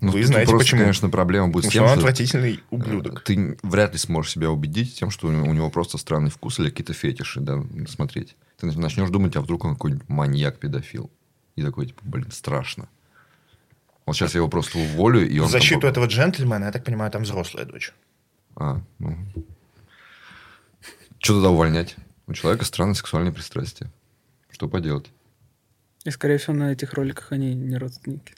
Ну, вы знаете, просто, почему. Конечно, проблема будет с тем, что он отвратительный ублюдок. Ты вряд ли сможешь себя убедить тем, что у него просто странный вкус или какие-то фетиши, да, смотреть. Ты начнешь думать, а вдруг он какой-нибудь маньяк-педофил. И такой, типа, блин, страшно. Вот сейчас я его просто уволю, и он... В защиту этого джентльмена, я так понимаю, там взрослая дочь. А, ну... Что тогда увольнять? У человека странное сексуальное пристрастие. Что поделать? И, скорее всего, на этих роликах они не родственники.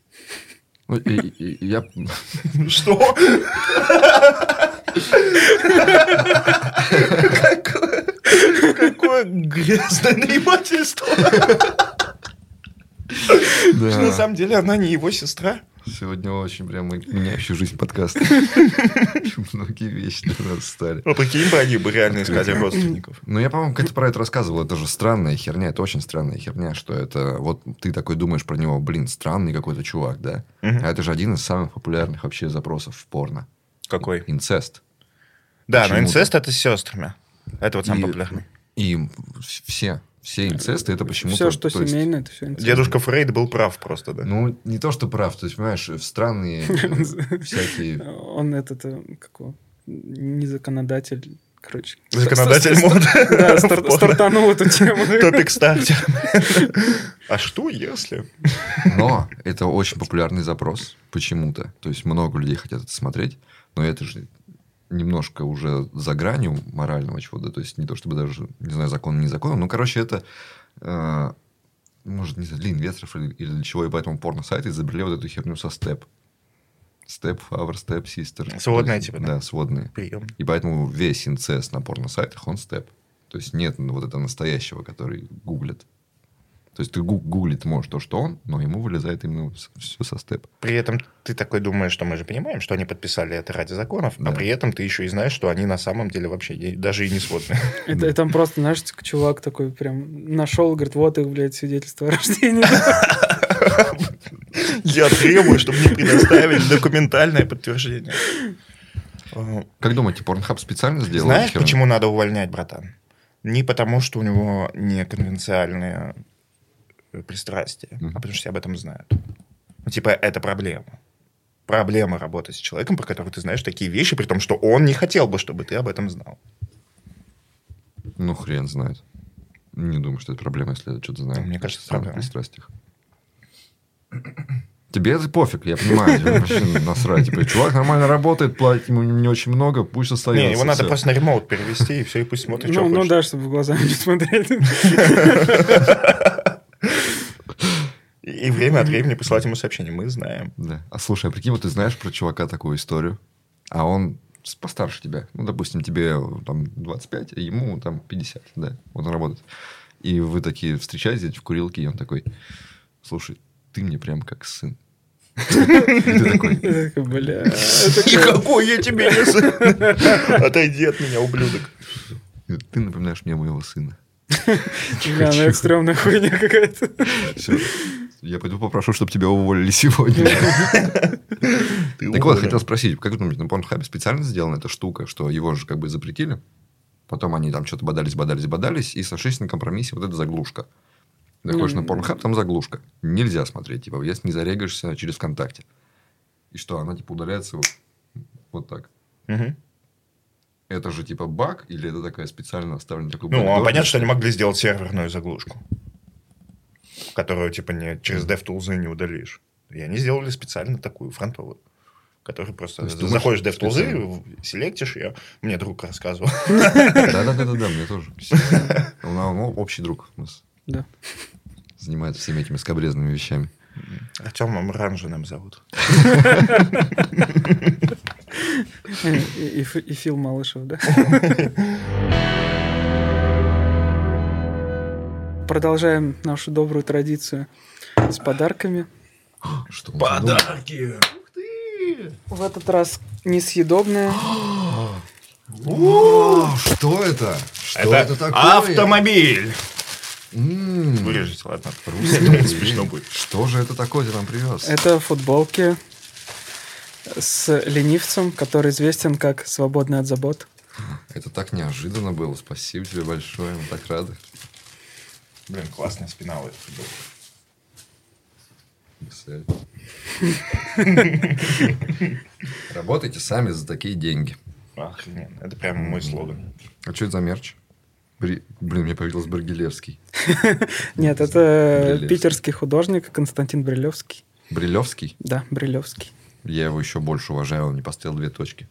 Ну, и я... Что? Какое грязное наебательство. Да. На самом деле она не его сестра. Сегодня очень прямо меняющий жизнь подкаста. Многие вещи для нас стали. Ну, прикинь бы, они бы реально искали родственников. Ну, я, по-моему, как-то про это рассказывал. Это же странная херня. Это очень странная херня, что это... Вот ты такой думаешь про него, блин, странный какой-то чувак, да? А это же один из самых популярных вообще запросов в порно. Какой? Инцест. Да, но инцест — это с сестрами. Это вот самый популярный. И все... Все инцесты, это почему-то... Все, что семейное, это все инцесты. Дедушка Фрейд был прав просто, да? Ну, не то, что прав. То есть, понимаешь, странные всякие... Он этот... Какой? Не законодатель, короче. Законодатель моды. Да, стартанул эту тему. Топик стартер. А что если... Но это очень популярный запрос почему-то. То есть, много людей хотят это смотреть. Но это же... немножко уже за гранью морального чего-то, то есть не то чтобы даже, не знаю, закон или не закон, но, короче, это, может, не знаю, для инвесторов или для чего, и поэтому порно-сайты изобрели вот эту херню со степ. Степ, фавер, степ, систер. Сводные типа, да? Да, сводные. Прием. И поэтому весь инцест на порно-сайтах, он степ. То есть нет вот этого настоящего, который гуглит. То есть ты гуглить можешь то, что он, но ему вылезает именно все со степ. При этом ты такой думаешь, что мы же понимаем, что они подписали это ради законов, да. А при этом ты еще и знаешь, что они на самом деле вообще даже и не сводные. И там просто, знаешь, чувак такой прям нашел, говорит, вот их, блядь, свидетельство о рождении. Я требую, чтобы мне предоставили документальное подтверждение. Как думаете, Порнхаб специально сделал? Знаешь, почему надо увольнять, братан? Не потому, что у него неконвенциальные... пристрастие, а потому что все об этом знают. Ну, типа, это проблема. Проблема работы с человеком, про которого ты знаешь такие вещи, при том, что он не хотел бы, чтобы ты об этом знал. Ну, хрен знает. Не думаю, что это проблема, если я что-то знаю. Мне кажется, проблема. Пристрастиях. Тебе это пофиг, я понимаю. Тебе вообще насрать. Типа, чувак нормально работает, платит ему не очень много, пусть остается. Не, его надо просто на ремоут перевести, и все, и пусть смотрит, что хочет. Ну, да, чтобы в глаза не смотреть. И время от времени посылать ему сообщение. Мы знаем. Да. А слушай, а прикинь, вот ты знаешь про чувака такую историю, а он постарше тебя. Ну, допустим, тебе там 25, а ему там 50, да. Вот он работает. И вы такие встречаетесь в курилке, и он такой, слушай, ты мне прям как сын. Ты такой, бля. Никакой я тебе не сын. Отойди от меня, ублюдок. Ты напоминаешь мне моего сына. Да, ну экстремная хуйня какая-то. Все. Я пойду попрошу, чтобы тебя уволили сегодня. Так вот, хотел спросить, как вы думаете, на Порнхабе специально сделана эта штука, что его же как бы запретили, потом они там что-то бодались, и сошлись на компромиссе, вот эта заглушка. Заходишь на Порнхаб, там заглушка. Нельзя смотреть, типа, если не зарегаешься через ВКонтакте. И что, она типа удаляется вот так. Это же типа баг, или это такая специально оставленная... Такой ну, а понятно, что они могли сделать серверную заглушку, которую типа не, через DevTools не удалишь. И они сделали специально такую фронтовую, которую просто... Ты заходишь в DevTools, селектишь ее. Мне друг рассказывал. Да, мне тоже. Он общий друг у нас. Да. Занимается всеми этими скабрезными вещами. А Тёма Ранжиным зовут. И Фил Малышев, да? Продолжаем нашу добрую традицию с подарками. Что подарки! Ух ты! В этот раз несъедобные. Что это? Что это такое? Автомобиль! Вырежете, ладно. Русский, смешно будет. Что же это такое ты нам привез? Это футболки с ленивцем, который известен как «Свободный от забот». Это так неожиданно было. Спасибо тебе большое. Мы так рады. Блин, классная спина у этой футболки. Работайте сами за такие деньги. Охрененно. Это прям мой слоган. А что это за мерч? Блин, мне повиделся Брилевский. Нет, это питерский художник Константин Брилевский. Брилевский? Да, Брилевский. Я его еще больше уважаю, он не поставил две точки.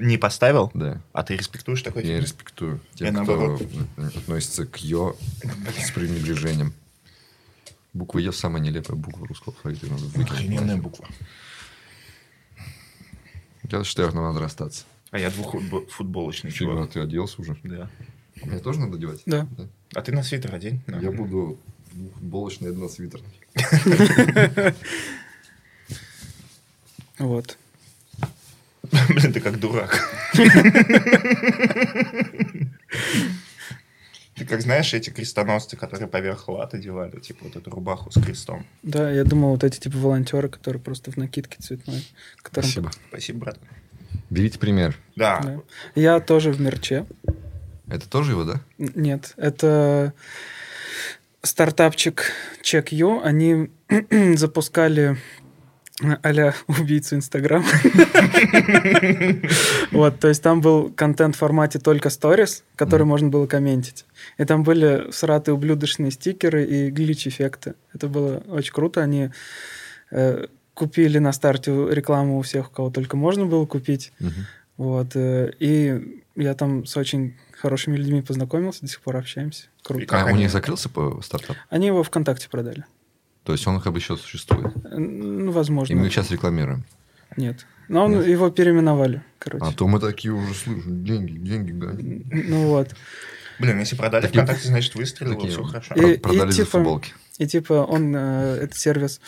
Не поставил? Да. А ты респектуешь такой? Я респектую. Те, кто относится к «ё» с пренебрежением. Буква «Е» самая нелепая буква русского алфавита. Охрененная буква. Я считаю, нам надо расстаться. А я двухфутболочный чувак. Ты оделся уже? Да. А мне тоже надо одевать? Да. А ты на свитер одень. Да. Я буду двухфутболочный, на свитер. Вот. Блин, ты как дурак. Ты как знаешь эти крестоносцы, которые поверх лад одевали, типа вот эту рубаху с крестом. Да, я думал, вот эти типа волонтеры, которые просто в накидке цветной. Которым... Спасибо. Спасибо, брат. Берите пример. Да. Я тоже в мерче. Это тоже его, да? Нет, это стартапчик Check You. Они запускали а-ля убийцу Инстаграма. Вот, то есть там был контент в формате только сторис, который можно было комментить. И там были сратые ублюдочные стикеры и глич-эффекты. Это было очень круто. Они купили на старте рекламу у всех, у кого только можно было купить. Вот. И я там с очень хорошими людьми познакомился, до сих пор общаемся. Круто. А у них закрылся стартап? Они его ВКонтакте продали. То есть он как бы еще существует? Ну, возможно. И мы сейчас рекламируем? Нет. Но он его переименовали, короче. А то мы такие уже слышим. Деньги гони. Ну вот. Блин, если продали такие... ВКонтакте, значит выстрелило, все хорошо. Продали за футболки. И типа он, этот сервис,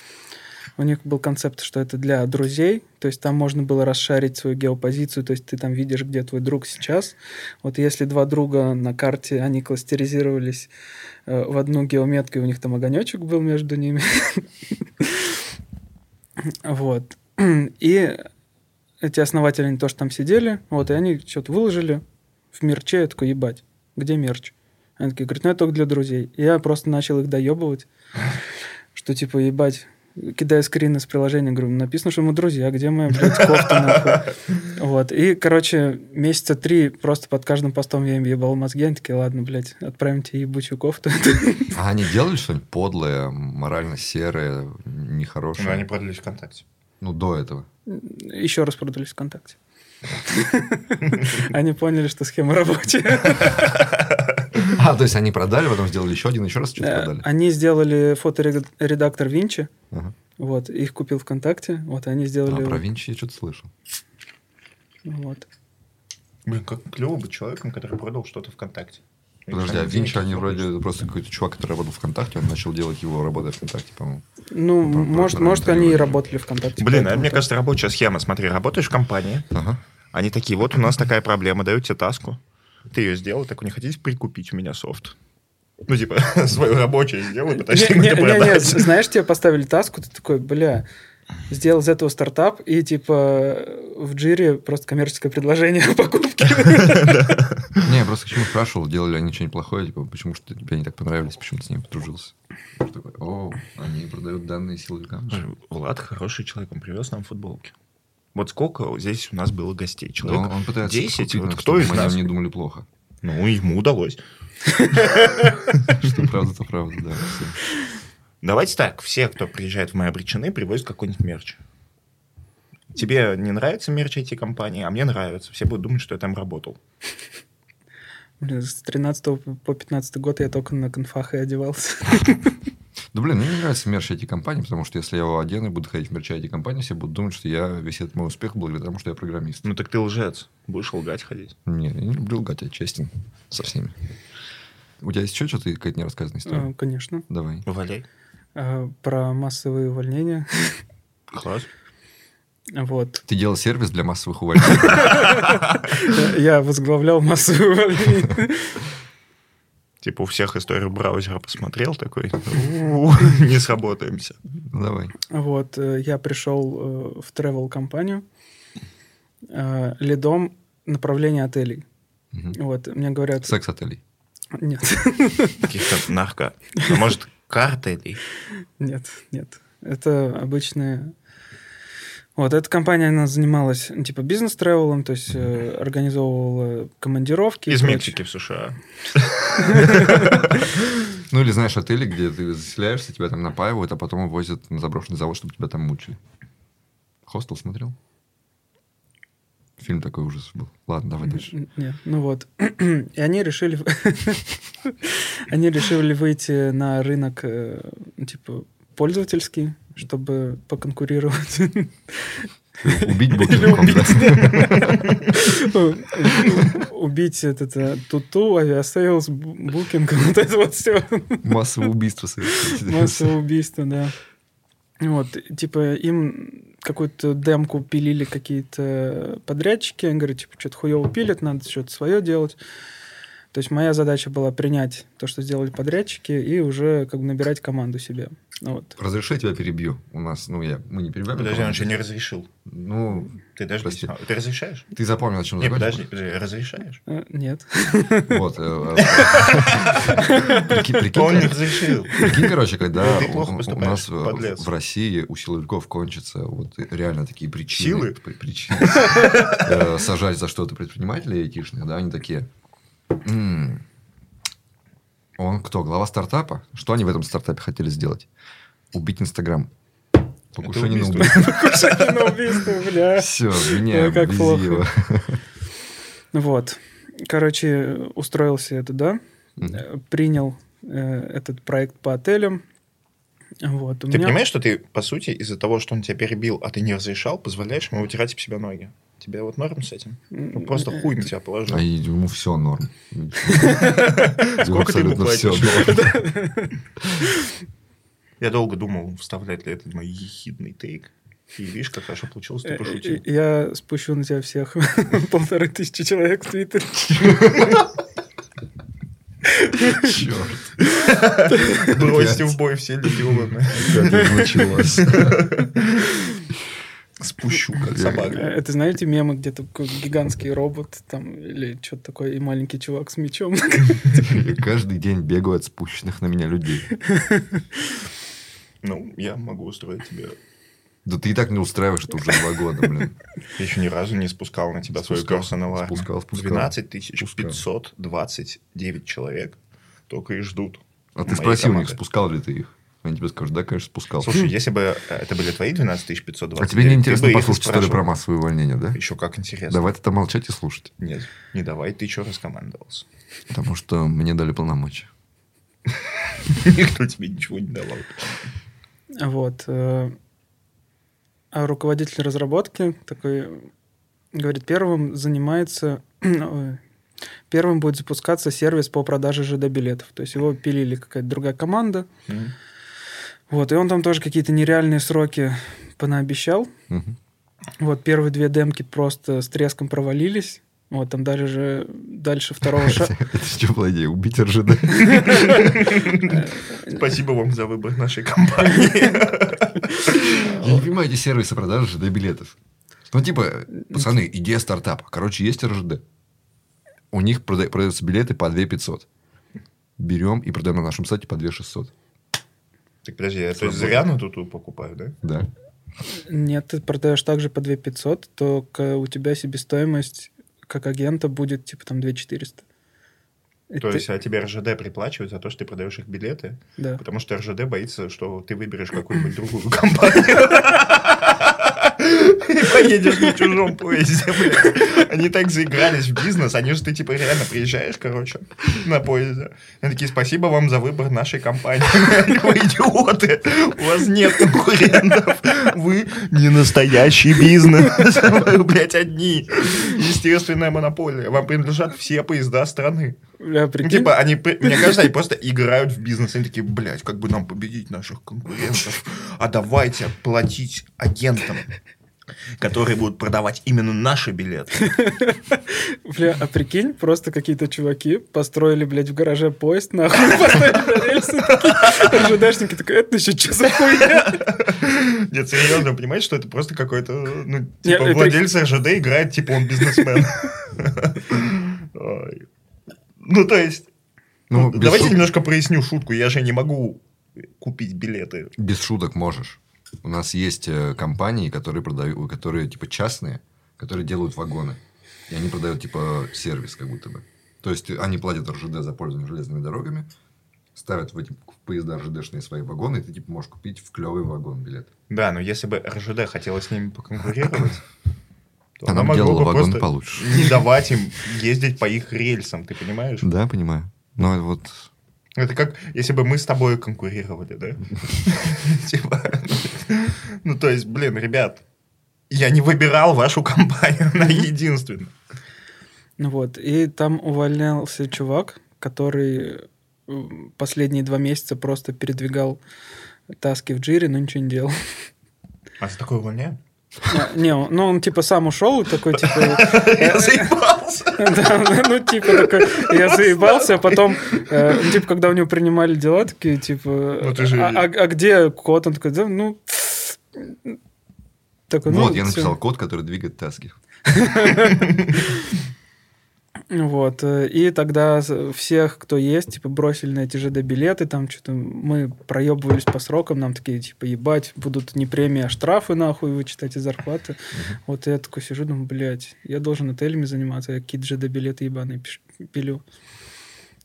у них был концепт, что это для друзей. То есть там можно было расшарить свою геопозицию. То есть ты там видишь, где твой друг сейчас. Вот если два друга на карте, они кластеризировались в одну геометку, и у них там огонечек был между ними. Вот. И эти основатели, они тоже там сидели, вот, и они что-то выложили в мерче. Я такой, ебать, где мерч? Они такие, говорят, ну, это только для друзей. И я просто начал их доебывать, что типа, ебать, кидаю скрин из приложения, говорю, написано, что мы друзья, а где моя, блядь, кофта, нахуй? Вот. И, короче, месяца три просто под каждым постом я им ебал мозги, они такие, ладно, блядь, отправим тебе ебучую кофту. А они делали что-нибудь подлое, морально серое, нехорошее? Ну, они продались ВКонтакте. Ну, до этого. Еще раз продались ВКонтакте. Они поняли, что схема рабочая. А, то есть они продали, потом сделали еще один, еще раз что-то продали? Они сделали фоторедактор Винчи. Ага. Вот, их купил ВКонтакте. Вот, они сделали... А про Винчи я что-то слышал. Вот. Блин, как клево быть человеком, который продал что-то ВКонтакте. Подожди, а Винчи, они вроде просто какой-то чувак, который работал ВКонтакте, он начал делать его работы ВКонтакте, по-моему. Ну, может, они и работали ВКонтакте. Блин, а мне кажется, рабочая схема. Смотри, работаешь в компании, они такие, вот у нас такая проблема, дают тебе таску, ты ее сделал, так, не хотите прикупить у меня софт? Ну, типа, свою рабочую сделай, пытайся мне продать. Знаешь, тебе поставили таску, ты такой, бля... Сделал из этого стартап, и типа в джире просто коммерческое предложение о покупке. Не, я просто к чему спрашивал, делали они что-нибудь плохое, типа, почему что тебе не так понравились, почему ты с ними подружился. О, они продают данные силовикам. Влад хороший человек, он привез нам футболки. Вот сколько здесь у нас было гостей? Человек 10, вот кто из нас... не думали плохо. Ну, ему удалось. Что правда, то правда, да. Давайте так, все, кто приезжает в мои обречены, привозят какой-нибудь мерч. Тебе не нравится мерч IT-компании, а мне нравится. Все будут думать, что я там работал. Блин, с 13 по 15 год я только на конфах и одевался. Да, блин, мне не нравится мерч IT-компании, потому что если я его одену и буду ходить в мерч IT-компании, все будут думать, что я весь этот мой успех благодаря тому, что я программист. Ну, так ты лжец. Будешь лгать ходить. Не, я не люблю лгать, я честен со всеми. У тебя есть еще что-то, какая-то нерассказанная история? Конечно. Давай. Валяй. Про массовые увольнения. Класс. Вот. Ты делал сервис для массовых увольнений. Я возглавлял массовые увольнения. Типа у всех историю браузера посмотрел, такой, не сработаемся. Давай. Вот, я пришел в travel-компанию лидом направления отелей. Вот, мне говорят... Секс-отелей? Нет. Каких-то нарко... Может, картелей? Нет. Это обычные... Вот, эта компания, она занималась, типа, бизнес-тревелом, то есть организовывала командировки. Из Мексики в США. Ну, или, знаешь, отели, где ты заселяешься, тебя там напаивают, а потом увозят на заброшенный завод, чтобы тебя там мучили. Хостел смотрел? Фильм такой ужас был. Ладно, давай дальше. Нет, ну вот. И они решили выйти на рынок, типа, пользовательский, чтобы поконкурировать. Убить Букингом, да? Убить Туту, авиасейлс, Букинг, вот это вот все. Массовое убийство совершенно. Массовое убийство, да. Вот, типа, им какую-то демку пилили какие-то подрядчики, они говорят, типа, что-то хуево пилят, надо что-то свое делать. То есть моя задача была принять то, что сделали подрядчики, и уже как бы набирать команду себе. Вот. Разреши, я тебя перебью. У нас, мы не перебиваем. Подожди, он еще не разрешил. Ну, ты даже ты разрешаешь? Ты запомнил, о чем закончил? Нет, подожди, разрешаешь? Нет. Вот. Он не разрешил. Прикинь, короче, когда у нас в России у силовиков кончатся вот реально такие причины. Силы? Сажать за что-то предпринимателей айтишных, да, они такие... Он кто? Глава стартапа? Что они в этом стартапе хотели сделать? Убить Инстаграм. Покушение на убийство. Покушение на убийство, бля. Все, меня везило. Вот. Короче, устроился я туда. Принял этот проект по отелям. Вот, ты понимаешь, что ты, по сути, из-за того, что он тебя перебил, а ты не разрешал, позволяешь ему вытирать об себя ноги? Тебе вот норм с этим? Он просто хуй на тебя положил. А ему все норм. Сколько ты ему платишь? Я долго думал, вставлять ли этот мой ехидный тейк. И видишь, как хорошо получилось, ты пошутил. Я спущу на тебя всех 1500 человек в Твиттер. Черт. Бросьте в бой все легионы. Это началось. Спущу, как собака. Это, знаете, мемы, где такой гигантский робот там, или что-то такое, и маленький чувак с мечом. Каждый день бегаю от спущенных на меня людей. Ну, я могу устроить тебя. Да ты и так не устраиваешь, это уже 2 года, блин. Я еще ни разу не спускал на тебя свою персонал. 12529 человек только и ждут. А ты спросил у них, спускал ли ты их? Они тебе скажут, да, конечно, спускал. Слушай, если бы это были твои 12529... А тебе не интересно послушать историю про массовое увольнение, да? Еще как интересно. Давай ты там молчать и слушать. Нет, не давай, ты еще раскомандовался. Потому что мне дали полномочия. Никто тебе ничего не давал. Вот. А руководитель разработки такой говорит, первым будет запускаться сервис по продаже ЖД билетов. То есть его пилили какая-то другая команда. Mm-hmm. Вот, и он там тоже какие-то нереальные сроки понаобещал. Mm-hmm. Вот, первые 2 демки просто с треском провалились. Вот, там даже же дальше второго шага... Это что была идея? Убить РЖД? Спасибо вам за выбор нашей компании. Я не понимаю эти сервисы продажи ЖД билетов. Ну, типа, пацаны, идея стартапа. Короче, есть РЖД. У них продаются билеты по 2500. Берем и продаем на нашем сайте по 2600. Так, подожди, а то есть зря на туту покупаю, да? Да. Нет, ты продаешь также по 2500, только у тебя себестоимость... как агента будет, типа, там, 2400. То есть, а тебе РЖД приплачивают за то, что ты продаешь их билеты? Да. Потому что РЖД боится, что ты выберешь какую-нибудь другую компанию. И поедешь на чужом поезде, бля. Они так заигрались в бизнес. Они же, ты, типа, реально приезжаешь, короче, на поезде. Они такие, спасибо вам за выбор нашей компании. Вы идиоты. У вас нет конкурентов. Вы не настоящий бизнес. Вы, блядь, одни. Естественная монополия. Вам принадлежат все поезда страны. Бля, прикинь. Типа, они, мне кажется, они просто играют в бизнес. Они такие, блядь, как бы нам победить наших конкурентов? А давайте платить агентам. которые будут продавать именно наши билеты. Бля, а прикинь, просто какие-то чуваки построили, блядь, в гараже поезд, нахуй, поставили рельсы, РЖДшники, такая, это еще что за хуйня? Нет, серьезно, понимаете, что это просто какой-то, ну, типа, владелец РЖД играет, типа, он бизнесмен. Ну, то есть, давайте немножко проясню шутку, я же не могу купить билеты. Без шуток можешь. У нас есть компании, которые продают, которые типа частные, которые делают вагоны. И они продают типа сервис, как будто бы. То есть они платят РЖД за пользование железными дорогами, ставят в эти поезда РЖДшные свои вагоны, и ты типа можешь купить в клевый вагон билет. Да, но если бы РЖД хотела с ними поконкурировать, то она могла бы просто получше. Не давать им ездить по их рельсам, ты понимаешь? Да, понимаю. Но вот. Это как, если бы мы с тобой конкурировали, да? Типа, ну, то есть, блин, ребят, я не выбирал вашу компанию, она единственная. Ну вот, и там увольнялся чувак, который последние 2 месяца просто передвигал таски в джире, но ничего не делал. А за такое увольняют? Не, ну он типа сам ушел, такой типа... Я заебался. Ну типа такой, я заебался, а потом, типа, когда у него принимали дела, такие типа... А где код? Он такой, ну... Вот, я написал код, который двигает таски. Вот, и тогда всех, кто есть, типа, бросили на эти ЖД-билеты, там что-то мы проебывались по срокам, нам такие, типа, ебать, будут не премии, а штрафы, нахуй, вычитать из зарплаты. Вот я такой сижу, думаю, блядь, я должен отелями заниматься, я какие-то ЖД-билеты ебаные пилю.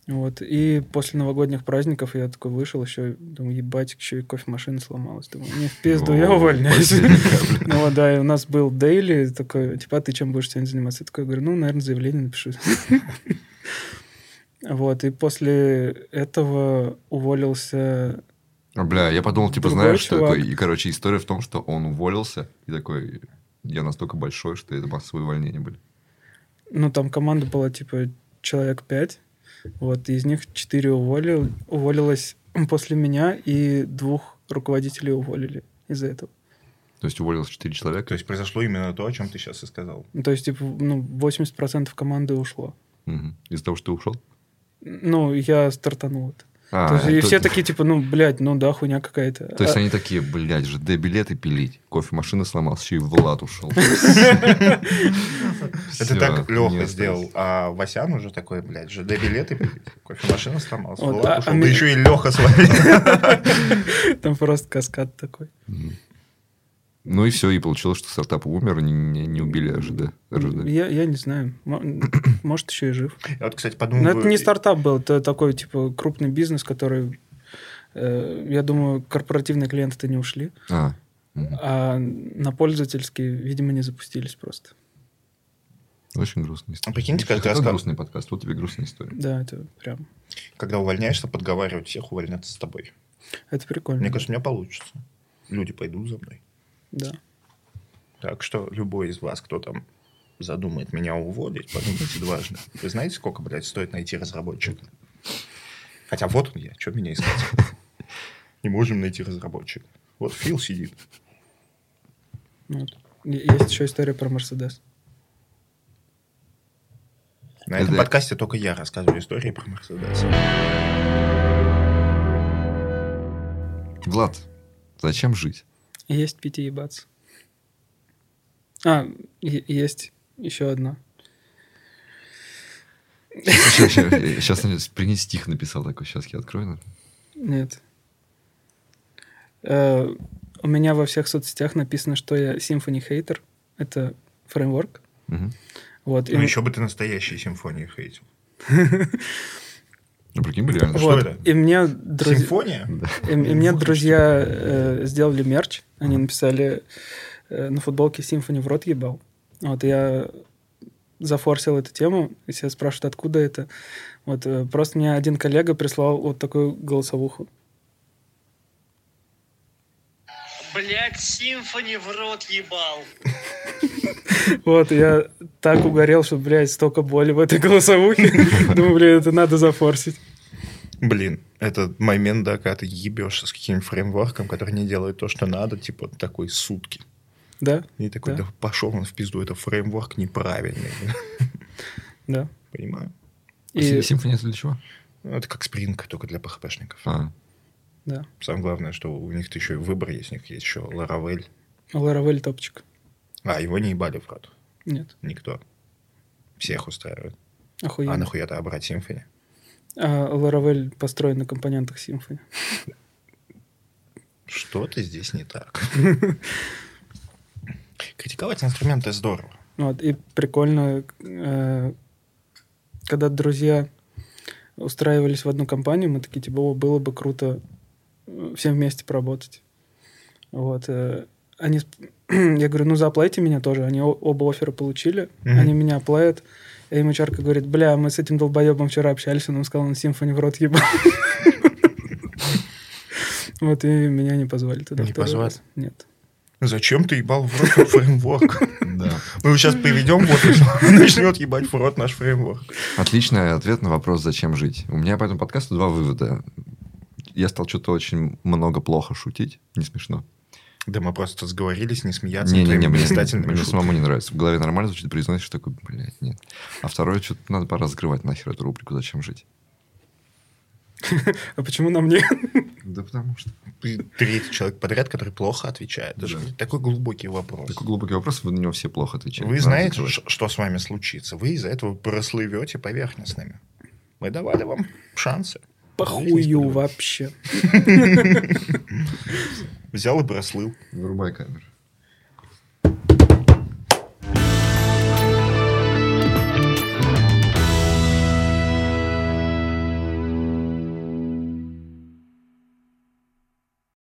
Вот, и после новогодних праздников я такой вышел, еще, думаю, ебать, еще и кофемашина сломалась. Думаю, не, в пизду, я увольняюсь. Ну, да, и у нас был дейли, такой, типа, ты чем будешь сегодня заниматься? Я такой говорю, ну, наверное, заявление напишу. Вот, и после этого уволился... Бля, я подумал, типа, знаешь, что это... И, короче, история в том, что он уволился, и такой, я настолько большой, что это массовые увольнения были. Ну, там команда была, типа, человек 5. Вот, из них 4 уволилось после меня, и 2 руководителей уволили из-за этого. То есть уволилось 4 человека? То есть произошло именно то, о чем ты сейчас и сказал. То есть, типа, ну, 80% команды ушло. Угу. Из-за того, что ты ушел? Ну, я стартанул это. И все такие, типа, ну, блядь, ну да, хуйня какая-то. То есть они такие, блядь, ЖД-билеты пилить. Кофемашина сломалась, еще и Влад ушел. Это так Леха сделал. А Васян уже такой, блядь, ЖД-билеты пилить. Кофемашина сломалась, Влад ушел. Да еще и Леха с вами. Там просто каскад такой. Ну и все, и получилось, что стартап умер, не убили РЖД. Я не знаю. Может, еще и жив. Я вот, кстати, подумал... Но это не стартап был, это такой, типа, крупный бизнес, который... я думаю, корпоративные клиенты-то не ушли. А на пользовательские, видимо, не запустились просто. Очень грустная история. Прикиньте, когда это грустный подкаст, вот тебе грустная история. Да, это прям... Когда увольняешься, подговаривать всех увольняться с тобой. Это прикольно. Мне кажется, у меня получится. Люди пойдут за мной. Да. Так что любой из вас, кто там задумает меня уволить, подумайте дважды. Вы знаете, сколько, блядь, стоит найти разработчика? Хотя вот он я, что меня искать? Не можем найти разработчика. Вот Фил сидит. Вот. Есть еще история про Мерседес. На этом подкасте только я рассказываю истории про Мерседес. Влад, зачем жить? Есть пить и ебаться. Есть еще одна. Сейчас принес стих, написал такой. Сейчас я открою. Нет. У меня во всех соцсетях написано, что я Symfony хейтер. Это фреймворк. Вот. Ну, еще бы ты настоящий Symfony хейтил. Ну, прикинь, были реально. Вот. Что это? И мне Симфония? И мне друзья сделали мерч. Они написали на футболке «Symfony в рот ебал». Вот, я зафорсил эту тему. И все спрашивают, откуда это. Вот, просто мне один коллега прислал вот такую голосовуху. Блять, Symfony в рот ебал. Вот, я так угорел, что, блядь, столько боли в этой голосовухе. Думаю, блядь, это надо зафорсить. Блин, это момент, да, когда ты ебешься с каким-нибудь фреймворком, который не делает то, что надо, типа, такой сутки. Да. И такой, да пошел он в пизду, это фреймворк неправильный. Да. Понимаю. И Symfony для чего? Это как Spring, только для PHP-шников. Да. Самое главное, что у них-то еще и выбор есть, у них есть еще Laravel. Laravel топчик. А, его не ебали в рот? Нет. Никто. Всех устраивает. Охуенно. А нахуя-то брать Symfony? А Laravel построен на компонентах Symfony. Что-то здесь не так. Критиковать инструменты здорово. Вот, и прикольно, когда друзья устраивались в одну компанию, мы такие, типа, было бы круто всем вместе поработать. Вот. Они, я говорю, ну, заплайте меня тоже. Они оба оффера получили, они меня оплают. И им HR-ка говорит, бля, мы с этим долбоебом вчера общались, он нам сказал, он Symfony в рот ебал. Вот, и меня не позвали туда. Не позвали? Нет. Зачем ты ебал в рот фреймворк? Да. Мы его сейчас приведем, вот и начнет ебать в рот наш фреймворк. Отличный ответ на вопрос, зачем жить. У меня по этому подкасту два вывода. Я стал что-то очень много плохо шутить. Не смешно. Да мы просто сговорились не смеяться. Не-не-не, мне самому не нравится. В голове нормально звучит, произносишь такой, блядь, нет. А второе, что-то надо пора разгрывать нахер эту рубрику «Зачем жить». А почему на мне? Да потому что... Третий человек подряд, который плохо отвечает. Это же такой глубокий вопрос. Такой глубокий вопрос, вы на него все плохо отвечаете. Вы знаете, что с вами случится? Вы из-за этого прослывете поверхностными. Мы давали вам шансы. Похую вообще. Взял и прослыл. Вырубай камеру.